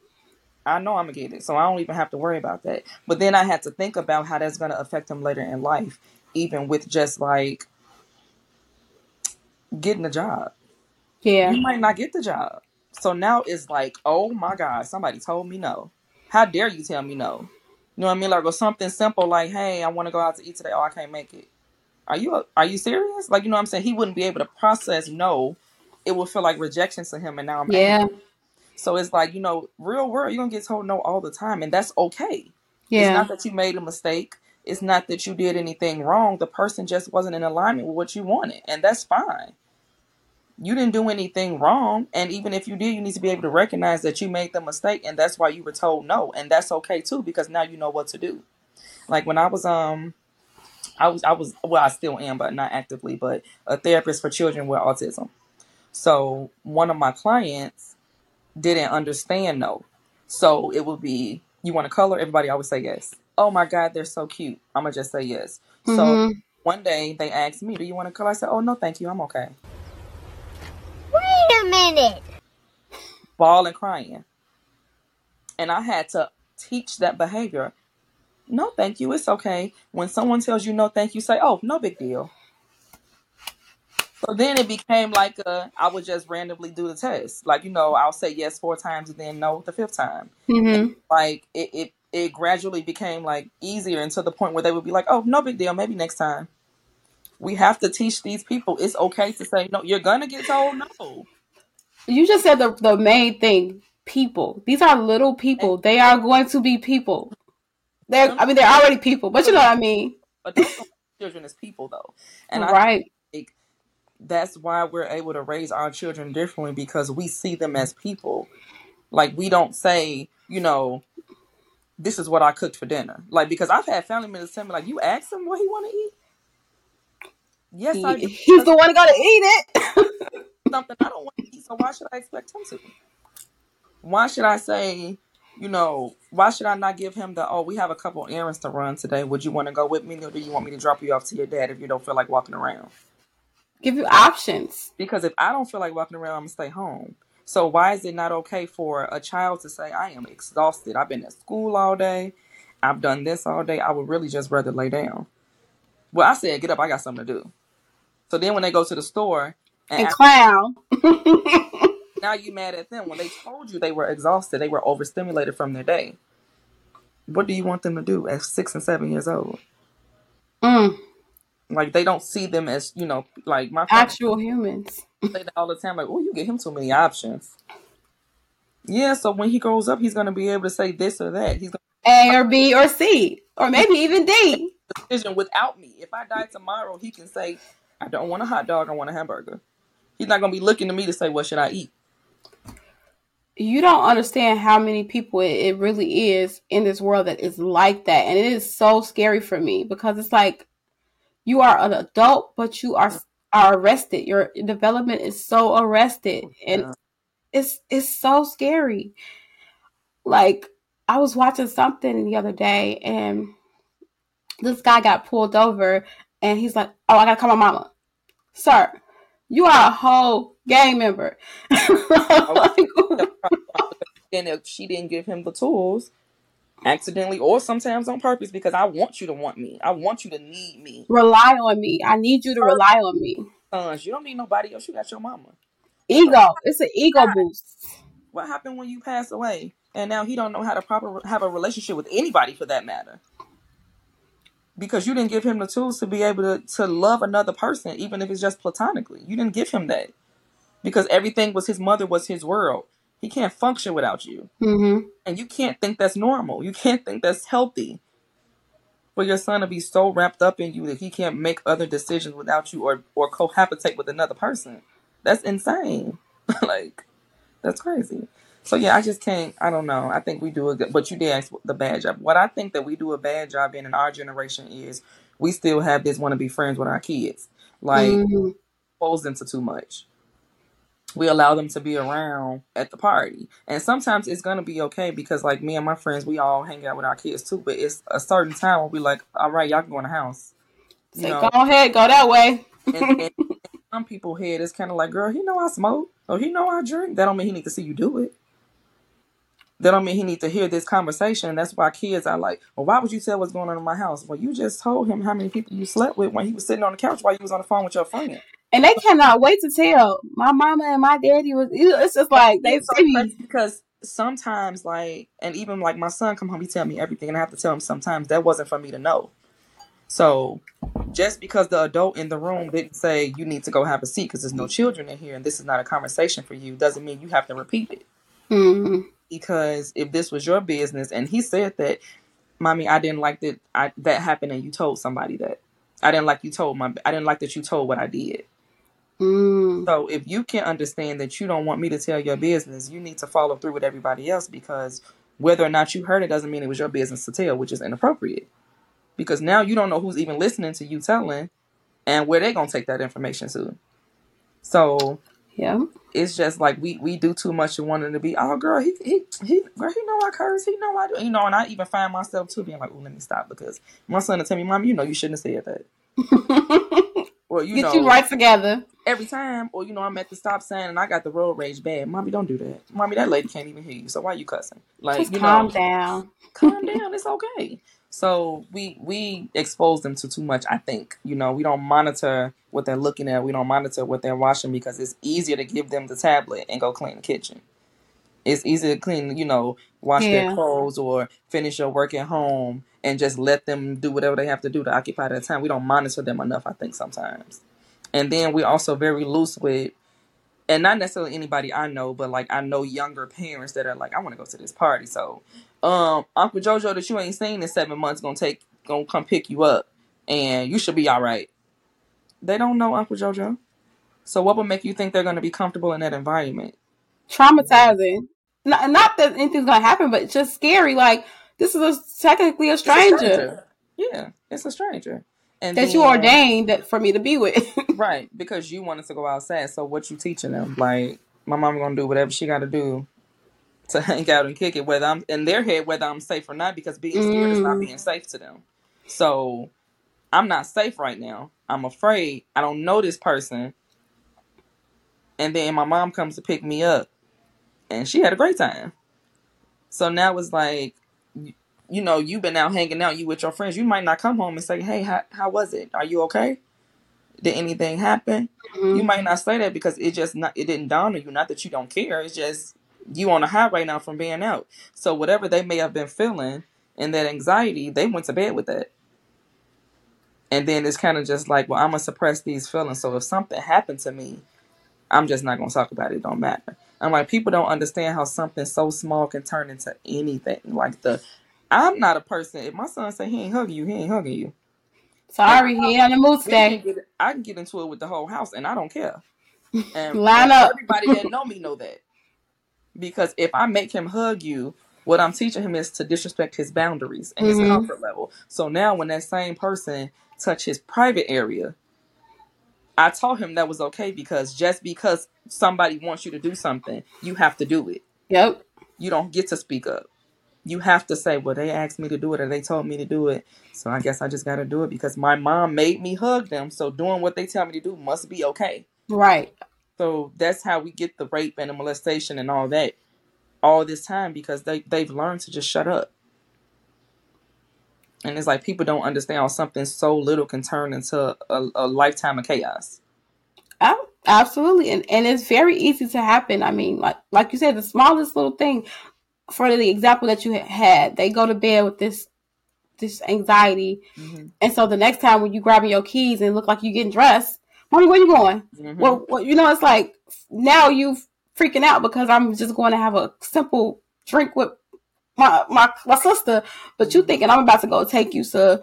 I know I'm going to get it. So I don't even have to worry about that. But then I had to think about how that's going to affect him later in life, even with just like getting a job. Yeah. You might not get the job. So now it's like, oh my God, somebody told me no. How dare you tell me no? You know what I mean? Like, or something simple like, hey, I want to go out to eat today. Oh, I can't make it. Are you serious? Like, you know what I'm saying? He wouldn't be able to process no. It would feel like rejection to him. And now I'm angry. So it's like, you know, real world, you're going to get told no all the time. And that's okay. Yeah. It's not that you made a mistake. It's not that you did anything wrong. The person just wasn't in alignment with what you wanted. And that's fine. You didn't do anything wrong. And even if you did, you need to be able to recognize that you made the mistake. And that's why you were told no. And that's okay, too, because now you know what to do. Like when I was I still am, but not actively, but a therapist for children with autism. So one of my clients didn't understand no. So it would be, you want a color? Everybody always say yes. Oh my God, they're so cute. I'm going to just say yes. Mm-hmm. So one day they asked me, do you want a color? I said, oh no, thank you. I'm okay. Wait a minute. Bawling, crying. And I had to teach that behavior. No, thank you. It's okay. When someone tells you no, thank you, say, oh, no big deal. So then it became like I would just randomly do the test. Like, you know, I'll say yes 4 times and then no the 5th time. Mm-hmm. Like it gradually became like easier until the point where they would be like, oh, no big deal. Maybe next time. We have to teach these people. It's okay to say no. You're going to get told no. You just said the main thing. People. These are little people. They are going to be people. They're already people, but you know what I mean. But children is people, though. And right. I think that's why we're able to raise our children differently, because we see them as people. Like, we don't say, you know, this is what I cooked for dinner. Like, because I've had family members tell me, like, you asked him what he want to eat? Yes, I do. He's the one going to eat it. Something I don't want to eat, so why should I expect him to? Why should I say... You know, why should I not give him the, oh, we have a couple errands to run today. Would you want to go with me, or do you want me to drop you off to your dad if you don't feel like walking around? Give you options. Because if I don't feel like walking around, I'm going to stay home. So why is it not okay for a child to say, I am exhausted. I've been at school all day. I've done this all day. I would really just rather lay down. Well, I said, get up. I got something to do. So then when they go to the store. And clown. Now you mad at them when they told you they were exhausted, they were overstimulated from their day. What do you want them to do at 6 and 7 years old? Like, they don't see them as, you know, like my actual humans. Say that all the time, like, oh, you give him too many options. Yeah, so when he grows up, he's gonna be able to say this or that. He's gonna A or B or C or maybe even D. Decision without me. If I die tomorrow, he can say, I don't want a hot dog. I want a hamburger. He's not gonna be looking to me to say, what should I eat? You don't understand how many people it really is in this world that is like that. And it is so scary for me, because it's like, you are an adult, but you are arrested. Your development is so arrested. And it's so scary. Like, I was watching something the other day, and this guy got pulled over, and he's like, oh, I got to call my mama. Sir, you are a whole gang member. And if she didn't give him the tools, accidentally or sometimes on purpose, because I want you to want me. I want you to need me. Rely on me. I need you to rely on me. You don't need nobody else. You got your mama. Ego. It's an ego boost. What happened when you passed away? And now he don't know how to proper have a relationship with anybody, for that matter. Because you didn't give him the tools to be able to love another person, even if it's just platonically. You didn't give him that. Because everything was his mother, was his world. He can't function without you. Mm-hmm. And you can't think that's normal. You can't think that's healthy. for your son to be so wrapped up in you that he can't make other decisions without you or cohabitate with another person. That's insane. Like, that's crazy. So, yeah, I just can't. I don't know. I think we do a good, but you did ask the bad job. What I think that we do a bad job in our generation is we still have this want to be friends with our kids. Like, we expose them to too much. We allow them to be around at the party. And sometimes it's going to be okay because, like, me and my friends, we all hang out with our kids, too. But it's a certain time where we like, all right, y'all can go in the house. You know? Go ahead. Go that way. And some people's head is kind of like, girl, he know I smoke or he know I drink. That don't mean he need to see you do it. That don't mean he need to hear this conversation. That's why kids are like, well, why would you tell what's going on in my house? Well, you just told him how many people you slept with when he was sitting on the couch while you was on the phone with your friend. And they cannot wait to tell. My mama and my daddy was, it's just like, they see. Because sometimes, like, and even like my son come home, he tell me everything. And I have to tell him sometimes that wasn't for me to know. So just because the adult in the room didn't say you need to go have a seat because there's no children in here and this is not a conversation for you doesn't mean you have to repeat it. Mm-hmm. Because if this was your business and he said that, mommy, I didn't like that that happened and you told somebody that. I didn't like that you told what I did. Mm. So if you can understand that you don't want me to tell your business, you need to follow through with everybody else because whether or not you heard it doesn't mean it was your business to tell, which is inappropriate. Because now you don't know who's even listening to you telling and where they're going to take that information to. So... yeah, it's just like we do too much and wanting to be, oh girl, he know I curse, he know I do, you know. And I even find myself too being like, oh, let me stop because my son will tell me, mom, you know you shouldn't have said that. Or you get know, you right together every time. Or you know, I'm at the stop sign and I got the road rage bad. Mommy, don't do that. Mommy, that lady can't even hear you, so why are you cussing? Like, just you calm know, down, calm down. It's okay. So we expose them to too much, I think. You know, we don't monitor what they're looking at. We don't monitor what they're watching because it's easier to give them the tablet and go clean the kitchen. It's easier to clean, you know, wash their clothes or finish your work at home and just let them do whatever they have to do to occupy their time. We don't monitor them enough, I think, sometimes. And then we're also very loose with, and not necessarily anybody I know, but like I know younger parents that are like, I want to go to this party, so... Uncle Jojo that you ain't seen in 7 months gonna come pick you up and you should be all right. They don't know Uncle Jojo. So what would make you think they're gonna be comfortable in that environment? Traumatizing. Not that anything's gonna happen, but it's just scary. Like, this is technically a stranger. Yeah, it's a stranger. And that then, you ordained for me to be with. Right, because you wanted to go outside. So what you teaching them? Like, my mom gonna do whatever she gotta do to hang out and kick it, whether I'm in their head, whether I'm safe or not, because being scared is not being safe to them. So I'm not safe right now. I'm afraid. I don't know this person. And then my mom comes to pick me up and she had a great time. So now it's like, you know, you've been out hanging out, you with your friends. You might not come home and say, hey, how was it? Are you okay? Did anything happen? Mm-hmm. You might not say that because it didn't dawn on you. Not that you don't care. It's just, you on a high right now from being out. So whatever they may have been feeling and that anxiety, they went to bed with that. And then it's kind of just like, well, I'm going to suppress these feelings. So if something happened to me, I'm just not going to talk about it. It don't matter. I'm like, people don't understand how something so small can turn into anything. Like I'm not a person. If my son say he ain't hugging you, he ain't hugging you. Sorry, like, he on the mood today. I can get into it with the whole house and I don't care. And line up. Everybody that know me know that. Because if I make him hug you, what I'm teaching him is to disrespect his boundaries and his comfort level. So now when that same person touch his private area, I told him that was okay because just because somebody wants you to do something, you have to do it. Yep. You don't get to speak up. You have to say, well, they asked me to do it or they told me to do it. So I guess I just got to do it because my mom made me hug them. So doing what they tell me to do must be okay. Right. So that's how we get the rape and the molestation and all that all this time because they've learned to just shut up. And it's like people don't understand how something so little can turn into a lifetime of chaos. Oh, absolutely. And it's very easy to happen. I mean, like you said, the smallest little thing. For the example that you had, they go to bed with this anxiety. Mm-hmm. And so the next time when you grabbing your keys and look like you're getting dressed, mommy, where you going? Mm-hmm. Well, you know, it's like now you freaking out because I'm just going to have a simple drink with my sister, but you thinking I'm about to go take you to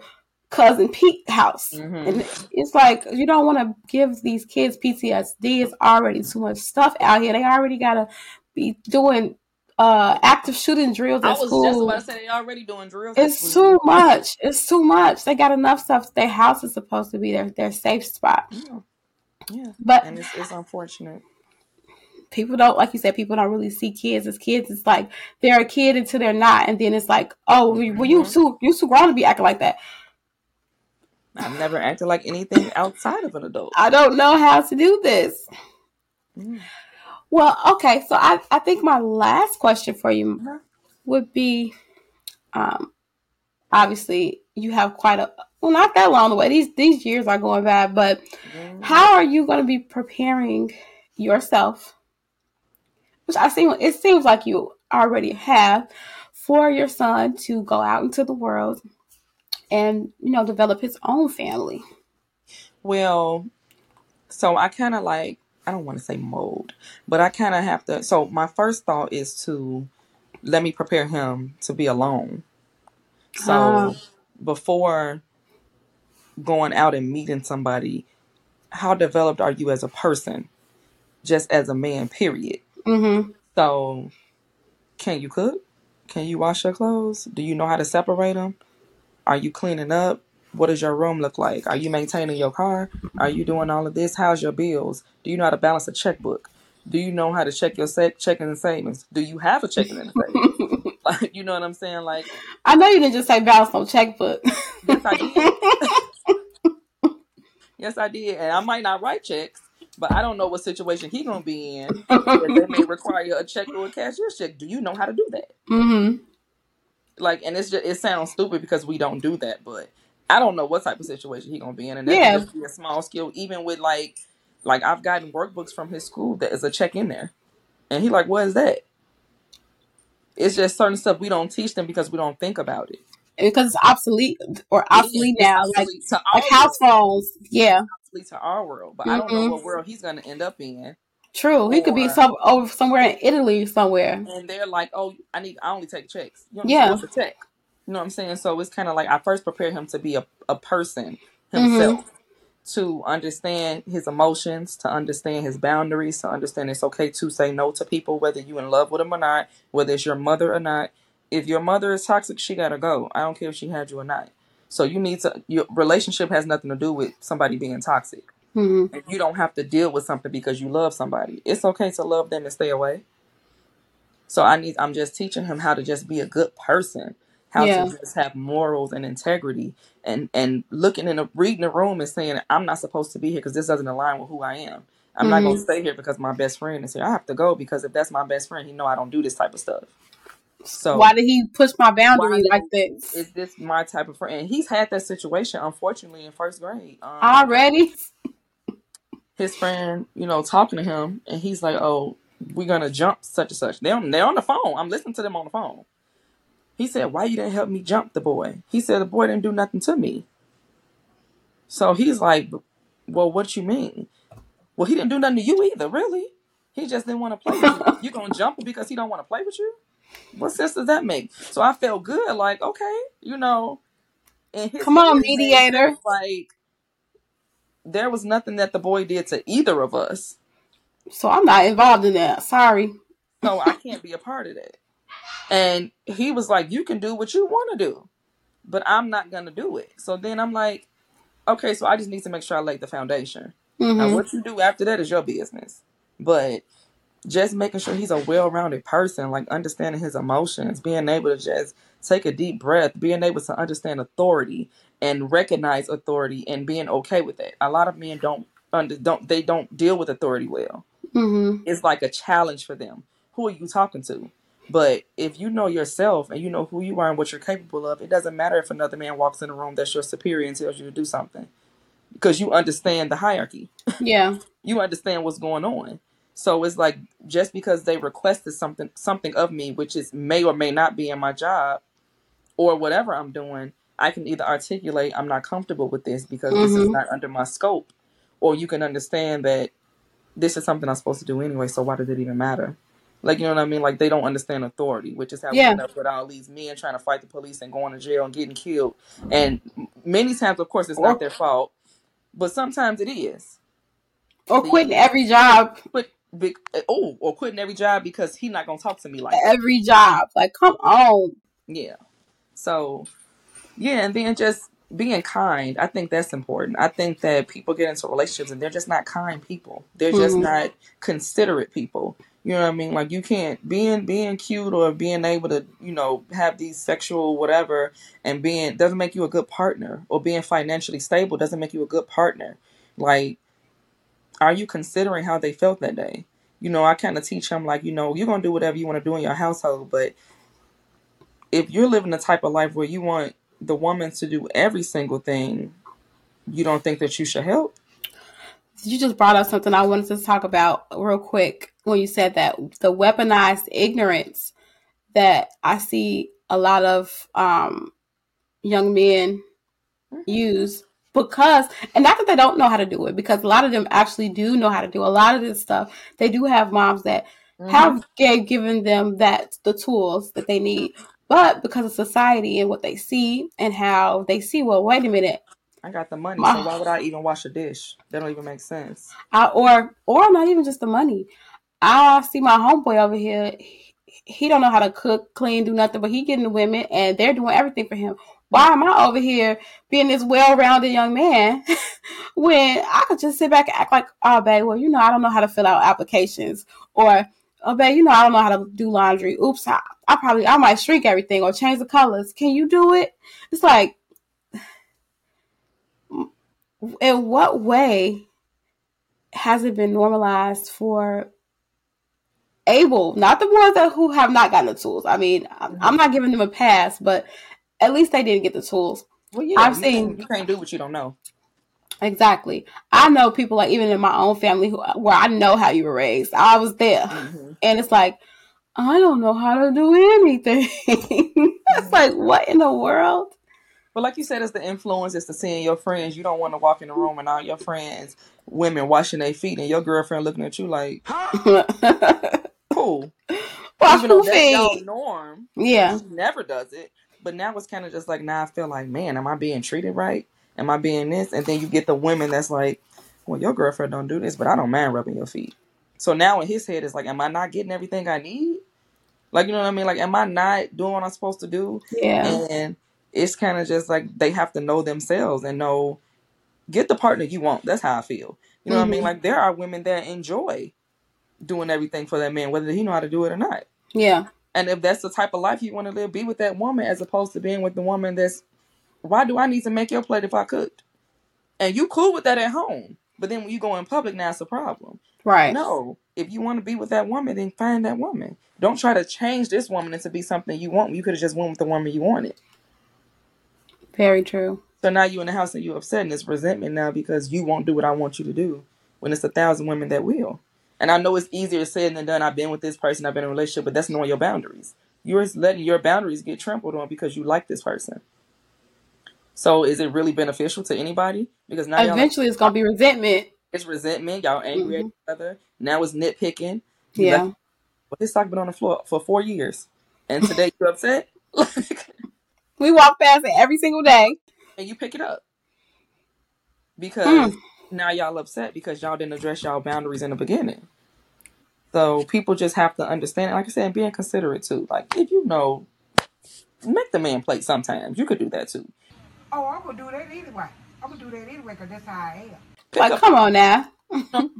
Cousin Pete's house. Mm-hmm. And it's like, you don't want to give these kids PTSD. It's already too much stuff out here. They already got to be doing active shooting drills at school. I was just about to say, they already doing drills. It's too much. It's too much. They got enough stuff. Their house is supposed to be their safe spot. Yeah. Yeah. But, and it's unfortunate. People don't, like you said, people don't really see kids as kids. It's like, they're a kid until they're not. And then it's like, oh, mm-hmm. well, you too grown to be acting like that. I've never acted like anything outside of an adult. I don't know how to do this. Mm. Well, okay. So I think my last question for you would be, obviously you have quite a, well, not that long away. These years are going by, but how are you going to be preparing yourself? Which it seems like you already have, for your son to go out into the world and, you know, develop his own family. Well, so I kind of like, I don't want to say mold, but I kind of have to. So my first thought is to let me prepare him to be alone. So before going out and meeting somebody, how developed are you as a person? Just as a man, period. Mm-hmm. So can you cook? Can you wash your clothes? Do you know how to separate them? Are you cleaning up? What does your room look like? Are you maintaining your car? Are you doing all of this? How's your bills? Do you know how to balance a checkbook? Do you know how to check your checking and savings? Do you have a checking and savings? Like, you know what I'm saying? Like, I know you didn't just say balance no checkbook. Yes, I did. Yes, I did. And I might not write checks, but I don't know what situation he's going to be in. They may require a check or a cashier's check. Do you know how to do that? Mm-hmm. Like, and it's just, it sounds stupid because we don't do that, but I don't know what type of situation he's gonna be in, and that could just be a small skill. Even with like I've gotten workbooks from his school that is a check in there, and he like, what is that? It's just certain stuff we don't teach them because we don't think about it, and because it's obsolete now, like house phones, yeah, obsolete to our world. But I don't know what world he's gonna end up in. True. He could be somewhere in Italy somewhere. And they're like, oh, I only take checks. You know what I'm saying? What's a check? You know what I'm saying? So it's kind of like I first prepare him to be a person himself, to understand his emotions, to understand his boundaries, to understand it's okay to say no to people, whether you're in love with them or not, whether it's your mother or not. If your mother is toxic, she got to go. I don't care if she had you or not. So you need to, your relationship has nothing to do with somebody being toxic. Mm-hmm. And you don't have to deal with something because you love somebody. It's okay to love them and stay away. So I'm just teaching him how to just be a good person, how to just have morals and integrity, and looking in reading the room and saying, I'm not supposed to be here because this doesn't align with who I am. I'm not going to stay here because my best friend is here. I have to go because if that's my best friend, he know I don't do this type of stuff. So why did he push my boundary like this? Is this my type of friend? And he's had that situation, unfortunately, in first grade. Already? His friend, you know, talking to him, and he's like, "Oh, we're gonna jump such and such." They're on the phone. I'm listening to them on the phone. He said, "Why you didn't help me jump the boy?" He said, "The boy didn't do nothing to me." So he's like, "Well, what you mean?" Well, he didn't do nothing to you either, really. He just didn't want to play with you. You gonna jump him because he don't want to play with you? What sense does that make? So I felt good, like, okay, you know. And come on, mediator. Like, there was nothing that the boy did to either of us. So I'm not involved in that. Sorry. No, I can't be a part of that. And he was like, you can do what you want to do, but I'm not going to do it. So then I'm like, okay, so I just need to make sure I lay the foundation. Mm-hmm. Now, what you do after that is your business. But just making sure he's a well-rounded person, like understanding his emotions, being able to just take a deep breath, being able to understand authority and recognize authority and being okay with it. A lot of men don't deal with authority well. Mm-hmm. It's like a challenge for them. Who are you talking to? But if you know yourself and you know who you are and what you're capable of, it doesn't matter if another man walks in the room that's your superior and tells you to do something, because you understand the hierarchy. Yeah. You understand what's going on. So it's like, just because they requested something of me, which is may or may not be in my job or whatever I'm doing, I can either articulate I'm not comfortable with this because this is not under my scope, or you can understand that this is something I'm supposed to do anyway, so why does it even matter? Like, you know what I mean? Like, they don't understand authority, which is how we end up with all these men trying to fight the police and going to jail and getting killed. And many times, of course, it's not their fault, but sometimes it is. Or quitting every job. Or quitting every job because he's not going to talk to me like that. Every job. Like, come on. Yeah. So, yeah, and then just being kind. I think that's important. I think that people get into relationships and they're just not kind people. They're just not considerate people. You know what I mean? Like, you can't, being cute or being able to, you know, have these sexual whatever and being, doesn't make you a good partner, or being financially stable doesn't make you a good partner. Like, are you considering how they felt that day? You know, I kind of teach them, like, you know, you're going to do whatever you want to do in your household, but if you're living the type of life where you want the woman to do every single thing, you don't think that you should help? You just brought up something I wanted to talk about real quick when you said that, the weaponized ignorance that I see a lot of young men use, because, and not that they don't know how to do it, because a lot of them actually do know how to do a lot of this stuff. They do have moms that have given them the tools that they need, but because of society and what they see and how they see, well, wait a minute, I got the money, so why would I even wash a dish? That don't even make sense. Or not even just the money. I see my homeboy over here. He don't know how to cook, clean, do nothing, but he getting the women, and they're doing everything for him. Why am I over here being this well-rounded young man when I could just sit back and act like, oh, babe, well, you know, I don't know how to fill out applications. Or, oh, babe, you know, I don't know how to do laundry. Oops, I might shrink everything or change the colors. Can you do it? It's like, in what way has it been normalized for able, not the ones who have not gotten the tools? I mean, I'm not giving them a pass, but at least they didn't get the tools. Well, yeah, you can't do what you don't know. Exactly. I know people, like, even in my own family where I know how you were raised. I was there. Mm-hmm. And it's like, I don't know how to do anything. It's like, what in the world? But like you said, it's the influence, it's the seeing your friends. You don't want to walk in the room and all your friends, women washing their feet, and your girlfriend looking at you like, cool. Wash your feet. That's your norm. Yeah. She never does it. But now it's kind of just like, now I feel like, man, am I being treated right? Am I being this? And then you get the women that's like, well, your girlfriend don't do this, but I don't mind rubbing your feet. So now in his head, it's like, am I not getting everything I need? Like, you know what I mean? Like, am I not doing what I'm supposed to do? Yeah. And it's kind of just like they have to know themselves and know, get the partner you want. That's how I feel. You know what I mean? Like, there are women that enjoy doing everything for that man, whether he know how to do it or not. Yeah. And if that's the type of life you want to live, be with that woman, as opposed to being with the woman that's, why do I need to make your plate if I cooked? And you cool with that at home. But then when you go in public, now it's a problem. Right. No. If you want to be with that woman, then find that woman. Don't try to change this woman into be something you want. You could have just went with the woman you wanted. Very true. So now you in the house and you upset, and it's resentment now because you won't do what I want you to do, when it's 1,000 women that will. And I know it's easier said than done. I've been with this person, I've been in a relationship, but that's knowing your boundaries. You're letting your boundaries get trampled on because you like this person. So is it really beneficial to anybody? Because now eventually it's going to be resentment. It's resentment. Y'all angry at each other. Now it's nitpicking. Yeah. Like, well, this sock been on the floor for 4 years, and today you're upset? We walk past it every single day. And you pick it up. Because now y'all upset because y'all didn't address y'all boundaries in the beginning. So people just have to understand it. Like I said, being considerate too. Like, if you know, make the man plate sometimes. You could do that too. Oh, I'm going to do that anyway. I'm going to do that anyway because that's how I am. Like, come on now.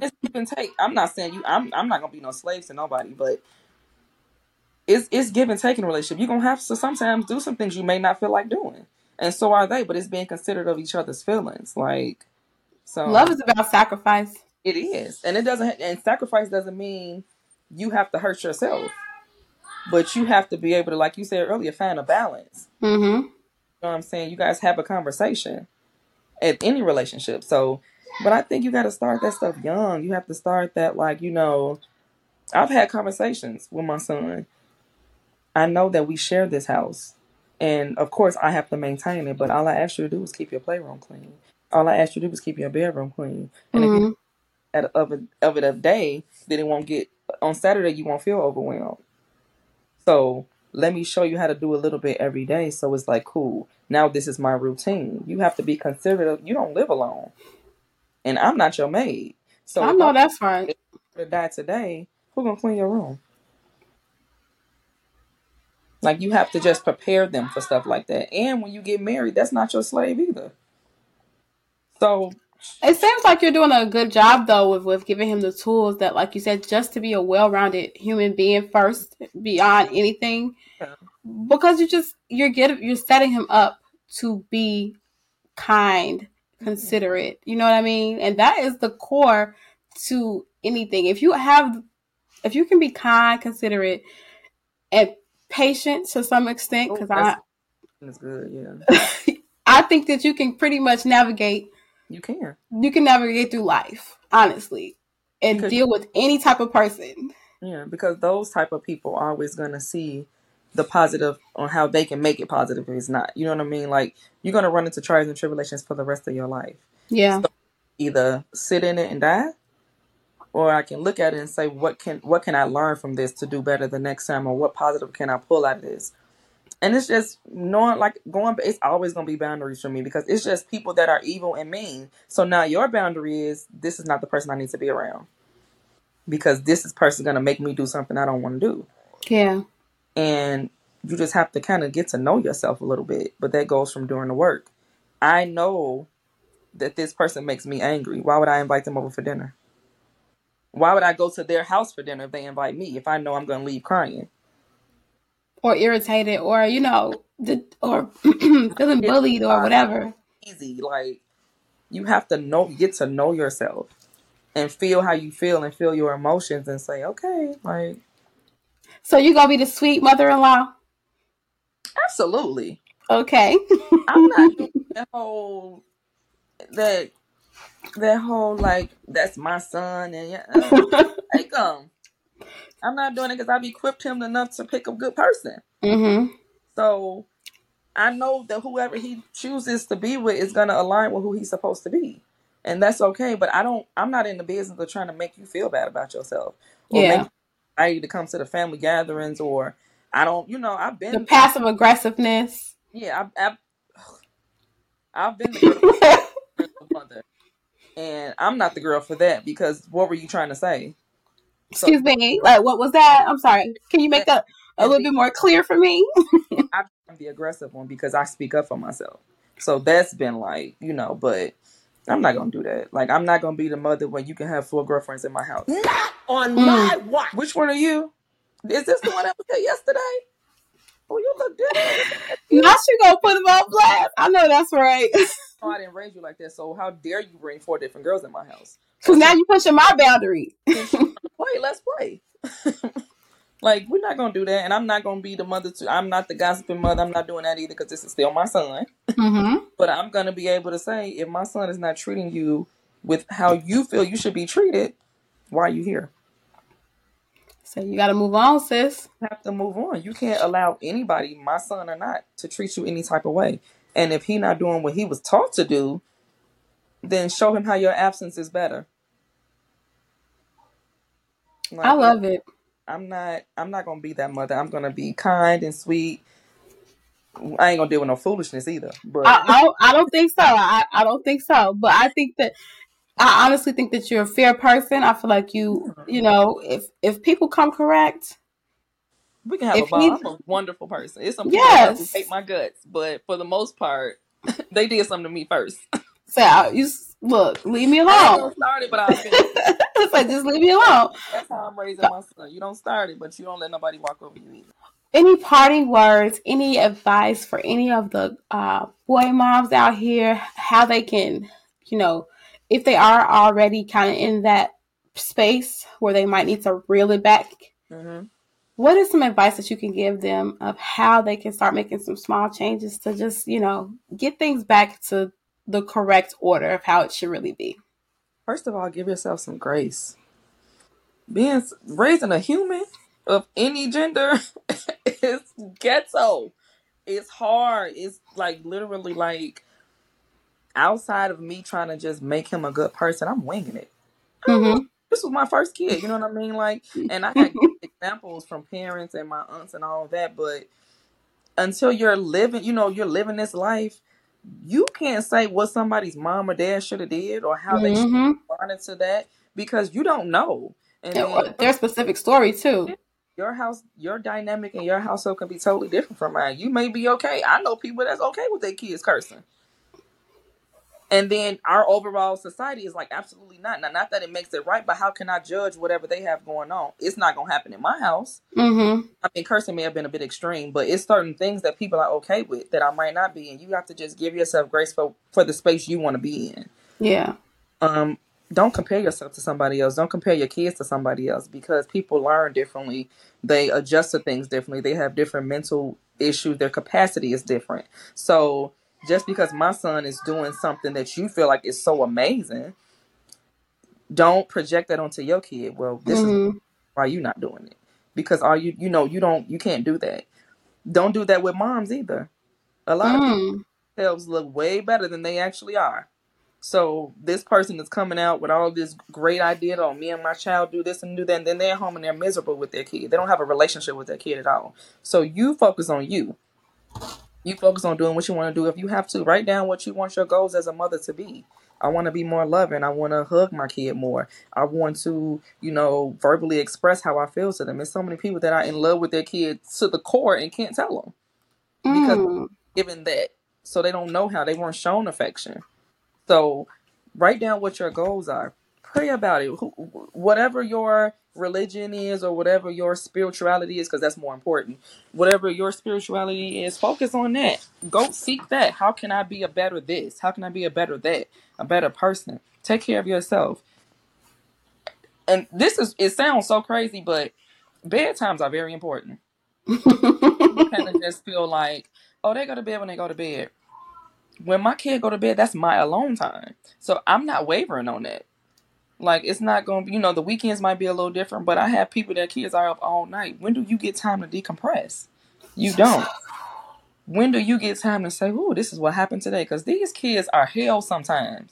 It's give and take. I'm not saying you, I'm not going to be no slaves to nobody, but It's give and take in a relationship. You're going to have to sometimes do some things you may not feel like doing. And so are they, but it's being considerate of each other's feelings. Like, so love is about sacrifice. It is. And it doesn't, and sacrifice doesn't mean you have to hurt yourself, but you have to be able to, like you said earlier, find a balance. You know what I'm saying? You guys have a conversation at any relationship. So, but I think you got to start that stuff young. You have to start that, like, you know, I've had conversations with my son. I know that we share this house, and of course I have to maintain it, but all I ask you to do is keep your playroom clean. All I ask you to do is keep your bedroom clean. And if you of it a day, then it won't get, on Saturday you won't feel overwhelmed. So let me show you how to do a little bit every day. So it's like, cool, now this is my routine. You have to be considerate. You don't live alone. And I'm not your maid. So I know that's right. If you die today, who's going to clean your room? Like, you have to just prepare them for stuff like that. And when you get married, that's not your slave either. So it seems like you're doing a good job, though, with giving him the tools that, like you said, just to be a well-rounded human being first, beyond anything. Yeah. Because you're setting him up to be kind, considerate. You know what I mean? And that is the core to anything. If you can be kind, considerate, and patient to some extent, because that's good. Yeah, I think that you can pretty much navigate. You can navigate through life, honestly, and deal with any type of person. Yeah, because those type of people are always going to see the positive on how they can make it positive if it's not. You know what I mean? Like, you're going to run into trials and tribulations for the rest of your life. Yeah. So either sit in it and die, or I can look at it and say, what can I learn from this to do better the next time? Or what positive can I pull out of this? And it's just knowing, like, it's always going to be boundaries for me, because it's just people that are evil and mean. So now your boundary is, this is not the person I need to be around, because this is person going to make me do something I don't want to do. Yeah. And you just have to kind of get to know yourself a little bit. But that goes from doing the work. I know that this person makes me angry. Why would I invite them over for dinner? Why would I go to their house for dinner if they invite me, if I know I'm going to leave crying? Or irritated, or, you know, or feeling bullied or whatever. Easy. Like, you have to get to know yourself and feel how you feel and feel your emotions and say, okay, like. So you going to be the sweet mother-in-law? Absolutely. Okay. I'm not doing that whole, like, that's my son. And take him. I'm not doing it, because I've equipped him enough to pick a good person. Mm-hmm. So I know that whoever he chooses to be with is going to align with who he's supposed to be. And that's okay. But I'm not in the business of trying to make you feel bad about yourself. Or I need to come to the family gatherings, or I don't, you know, I've been. The passive aggressiveness. Yeah. I've been the mother. And I'm not the girl for that, because what were you trying to say? Excuse me, like, what was that? I'm sorry. Can you make that a little bit more clear for me? I'm the aggressive one, because I speak up for myself. So that's been like, you know, but I'm not going to do that. Like, I'm not going to be the mother when you can have 4 girlfriends in my house. Not on my watch. Which one are you? Is this the one I was there yesterday? Oh, you look different. Now she going to put them on blast. I know that's right. Oh, I didn't raise you like that. So how dare you bring 4 different girls in my house? Because now you're pushing my boundary. Let's play. Like, we're not going to do that. And I'm not going to be the mother to, I'm not the gossiping mother. I'm not doing that either, because this is still my son. Mm-hmm. But I'm going to be able to say, if my son is not treating you with how you feel you should be treated, why are you here? So you got to move on, sis. You have to move on. You can't allow anybody, my son or not, to treat you any type of way. And if he's not doing what he was taught to do, then show him how your absence is better. Like, I love it. I'm not gonna be that mother. I'm gonna be kind and sweet. I ain't gonna deal with no foolishness either. But I don't think so. I don't think so. But I think that, I honestly think that you're a fair person. I feel like you know, if people come correct, we can have a ball. I'm a wonderful person. It's some people who hate my guts, but for the most part, they did something to me first. So leave me alone. I don't start it, but I'll finish it. It's like, just leave me alone. That's how I'm raising my son. You don't start it, but you don't let nobody walk over you either. Any parting words, any advice for any of the boy moms out here, how they can, you know, if they are already kind of in that space where they might need to reel it back, mm-hmm. What is some advice that you can give them of how they can start making some small changes to just, you know, get things back to the correct order of how it should really be? First of all, give yourself some grace. Raising a human of any gender is ghetto. It's hard. It's like, literally, like, outside of me trying to just make him a good person, I'm winging it. Mm-hmm. This was my first kid, you know what I mean? Like, and I got examples from parents and my aunts and all that, but until you're living, you know, you're living this life, you can't say what somebody's mom or dad should have did or how they should have responded to that, because you don't know. And then, their specific story too. Your house, your dynamic in your household can be totally different from mine. You may be okay. I know people that's okay with their kids cursing. And then our overall society is like, absolutely not. Now, not that it makes it right, but how can I judge whatever they have going on? It's not going to happen in my house. Mm-hmm. I mean, cursing may have been a bit extreme, but it's certain things that people are okay with that I might not be. And you have to just give yourself grace for the space you want to be in. Yeah. Don't compare yourself to somebody else. Don't compare your kids to somebody else, because people learn differently. They adjust to things differently. They have different mental issues. Their capacity is different. So just because my son is doing something that you feel like is so amazing, don't project that onto your kid. Well, this is why you're not doing it, because all you can't do that. Don't do that with moms either. A lot of people themselves look way better than they actually are. So this person is coming out with all this great idea, oh, me and my child do this and do that, and then they're home and they're miserable with their kid. They don't have a relationship with their kid at all. So you focus on you. You focus on doing what you want to do. If you have to, write down what you want your goals as a mother to be. I want to be more loving. I want to hug my kid more. I want to, verbally express how I feel to them. There's so many people that are in love with their kids to the core and can't tell them because given that. So they don't know how. They weren't shown affection. So write down what your goals are. Pray about it. Whatever your religion is or whatever your spirituality is, because that's more important. Whatever your spirituality is, focus on that. Go seek that. How can I be a better this? How can I be a better that? A better person. Take care of yourself. And it sounds so crazy, but bedtimes are very important. You kind of just feel like, oh, they go to bed when they go to bed. When my kid go to bed, that's my alone time. So I'm not wavering on that. Like, it's not going to be, the weekends might be a little different, but I have people that kids are up all night. When do you get time to decompress? You don't. When do you get time to say, ooh, this is what happened today? Because these kids are hell sometimes.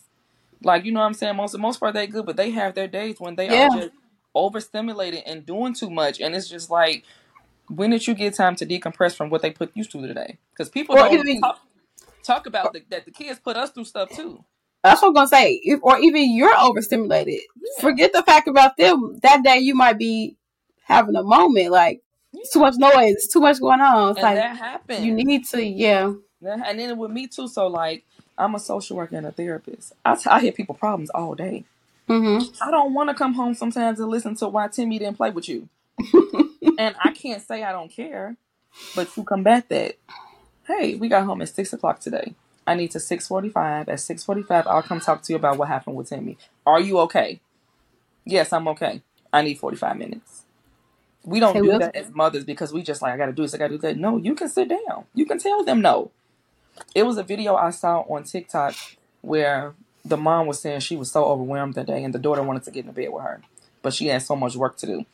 Like, you know what I'm saying? Most part they good, but they have their days when they are just overstimulated and doing too much. And it's just like, when did you get time to decompress from what they put you through today? Because people don't talk about that the kids put us through stuff too. That's what I'm going to say. Or even you're overstimulated. Yeah. Forget the fact about them. That day you might be having a moment. Like, it's too much noise. It's too much going on. It's like, that happens. You need to, And then with me too. So, like, I'm a social worker and a therapist. I hear people problems all day. Mm-hmm. I don't want to come home sometimes and listen to why Timmy didn't play with you. And I can't say I don't care. But to combat that, hey, we got home at 6 o'clock today. I need to 6:45. At 6:45, I'll come talk to you about what happened with Timmy. Are you okay? Yes, I'm okay. I need 45 minutes. We don't do that as mothers because we just like, I got to do this, I got to do that. No, you can sit down. You can tell them no. It was a video I saw on TikTok where the mom was saying she was so overwhelmed that day and the daughter wanted to get into bed with her, but she had so much work to do.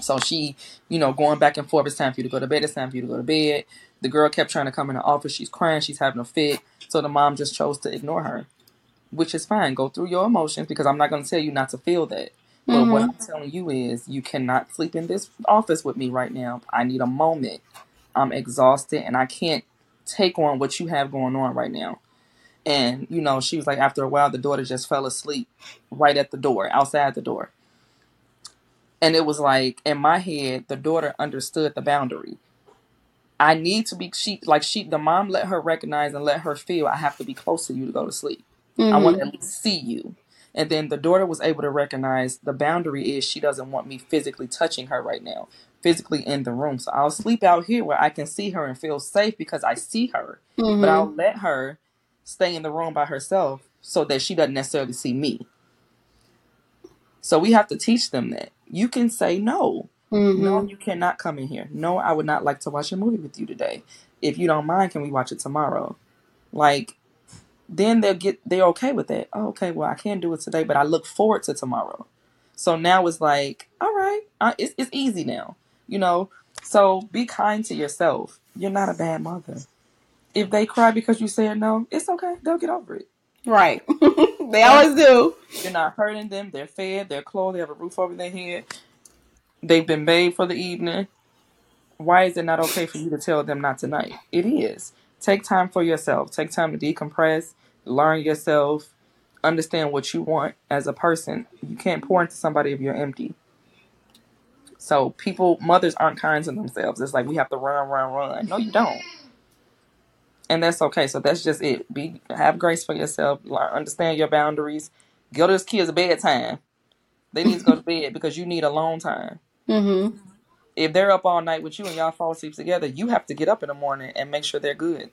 So she, going back and forth, it's time for you to go to bed, it's time for you to go to bed. The girl kept trying to come in the office. She's crying. She's having a fit. So the mom just chose to ignore her, which is fine. Go through your emotions, because I'm not going to tell you not to feel that. But what I'm telling you is you cannot sleep in this office with me right now. I need a moment. I'm exhausted and I can't take on what you have going on right now. And, she was like, after a while, the daughter just fell asleep right at the door, outside the door. And it was like, in my head, the daughter understood the boundary. I need to be, the mom let her recognize and let her feel, I have to be close to you to go to sleep. Mm-hmm. I want to at least see you. And then the daughter was able to recognize the boundary is she doesn't want me physically touching her right now, physically in the room. So I'll sleep out here where I can see her and feel safe because I see her. Mm-hmm. But I'll let her stay in the room by herself so that she doesn't necessarily see me. So we have to teach them that. You can say no. Mm-hmm. No, you cannot come in here. No, I would not like to watch a movie with you today. If you don't mind, can we watch it tomorrow? Like, then they're okay with that. Oh, okay, well, I can't do it today, but I look forward to tomorrow. So now it's like, all right, it's easy now, So be kind to yourself. You're not a bad mother. If they cry because you said no, it's okay. They'll get over it. Right. They always do. You're not hurting them. They're fed. They're clothed. They have a roof over their head. They've been bathed for the evening. Why is it not okay for you to tell them not tonight? It is. Take time for yourself. Take time to decompress. Learn yourself. Understand what you want as a person. You can't pour into somebody if you're empty. So mothers aren't kind to themselves. It's like we have to run. No, you don't. And that's okay. So that's just it. Have grace for yourself. Understand your boundaries. Give those kids a bedtime. They need to go to bed because you need alone time. Mm-hmm. If they're up all night with you and y'all fall asleep together, you have to get up in the morning and make sure they're good.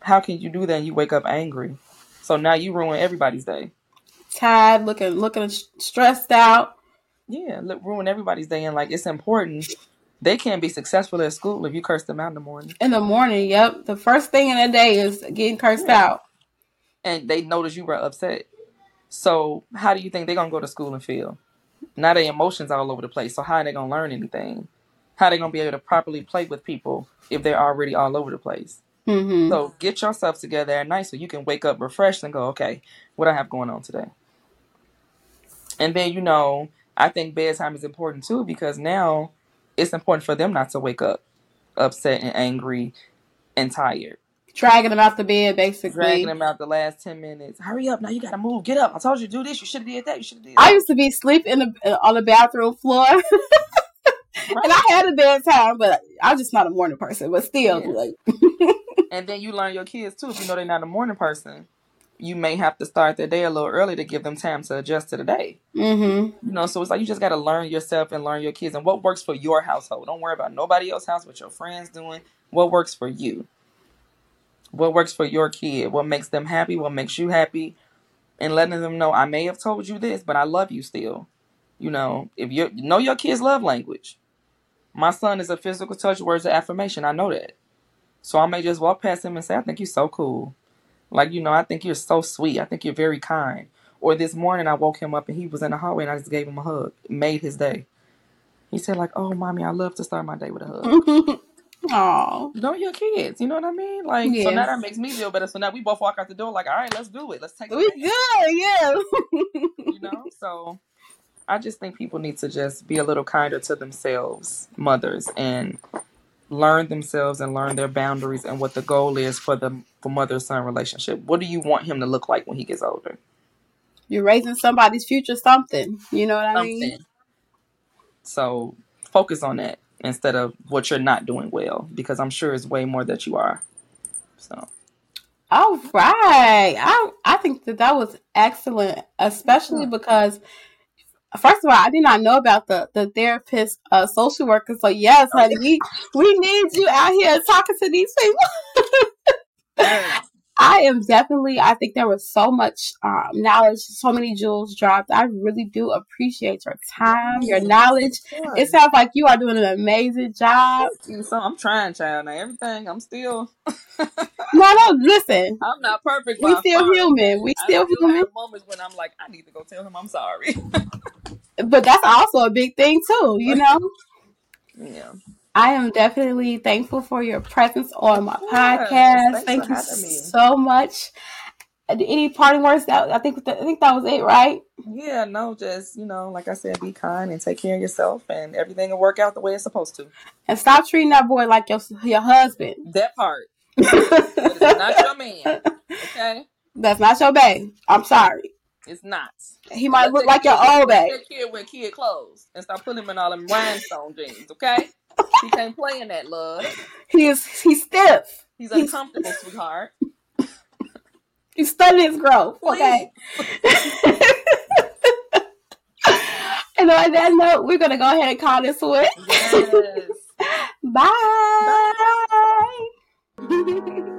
How can you do that and you wake up angry? So now you ruin everybody's day. Tired, looking stressed out. Yeah, ruin everybody's day. And it's important. They can't be successful at school if you curse them out in the morning. In the morning, yep. The first thing in the day is getting cursed out. And they notice you were upset. So how do you think they're going to go to school and feel? Now their emotions all over the place. So how are they going to learn anything? How are they going to be able to properly play with people if they're already all over the place? Mm-hmm. So get yourself together at night so you can wake up refreshed and go, okay, what I have going on today? And then, I think bedtime is important too, because now it's important for them not to wake up upset and angry and tired. Dragging them out the bed, basically. Dragging them out the last 10 minutes. Hurry up. Now you got to move. Get up. I told you to do this. You should have did that. You should have did that. I used to be sleeping on the bathroom floor. Right. And I had a bedtime, but I'm just not a morning person. But still. Yeah. And then you learn your kids, too. If you know they're not a morning person, you may have to start their day a little early to give them time to adjust to the day. Mm-hmm. So it's you just got to learn yourself and learn your kids. And what works for your household. Don't worry about nobody else's house, what your friends doing. What works for you. What works for your kid? What makes them happy? What makes you happy? And letting them know, I may have told you this, but I love you still. If you know your kids' love language. My son is a physical touch, words of affirmation. I know that. So I may just walk past him and say, I think you're so cool. I think you're so sweet. I think you're very kind. Or this morning I woke him up and he was in the hallway and I just gave him a hug. It made his day. He said oh, mommy, I love to start my day with a hug. Oh, know your kids. You know what I mean? Yes. So now that makes me feel better. So now we both walk out the door all right, let's do it. Let's take it. We good, yeah. So I just think people need to just be a little kinder to themselves, mothers, and learn themselves and learn their boundaries and what the goal is for mother-son relationship. What do you want him to look like when he gets older? You're raising somebody's future something. You know what I mean? So focus on that. Instead of what you're not doing well, because I'm sure it's way more that you are. So, all right, I think that was excellent, especially because first of all, I did not know about the therapist, social worker. So yes, honey, we need you out here talking to these people. I think there was so much knowledge, so many jewels dropped. I really do appreciate your time, your knowledge. Sure. It sounds like you are doing an amazing job. So I'm trying, child. Now everything, I'm still. No, listen. I'm not perfect. We still human. We still human. Have moments when I'm like, I need to go tell him I'm sorry. But that's also a big thing too, Yeah. I am definitely thankful for your presence on my podcast. Thank you so much. Any parting words? I think that was it, right? Yeah, no, just, like I said, be kind and take care of yourself and everything will work out the way it's supposed to. And stop treating that boy like your husband. That part. It's not your man, okay? That's not your bae. I'm sorry. It's not. He might look like your old bae. Take that kid with kid clothes and stop putting him in all them rhinestone jeans, okay? He can't play in that, love. He's stiff. He's uncomfortable, sweetheart. He's studying his growth. Okay. And on that note, we're going to go ahead and call this one. Yes. Bye. Bye.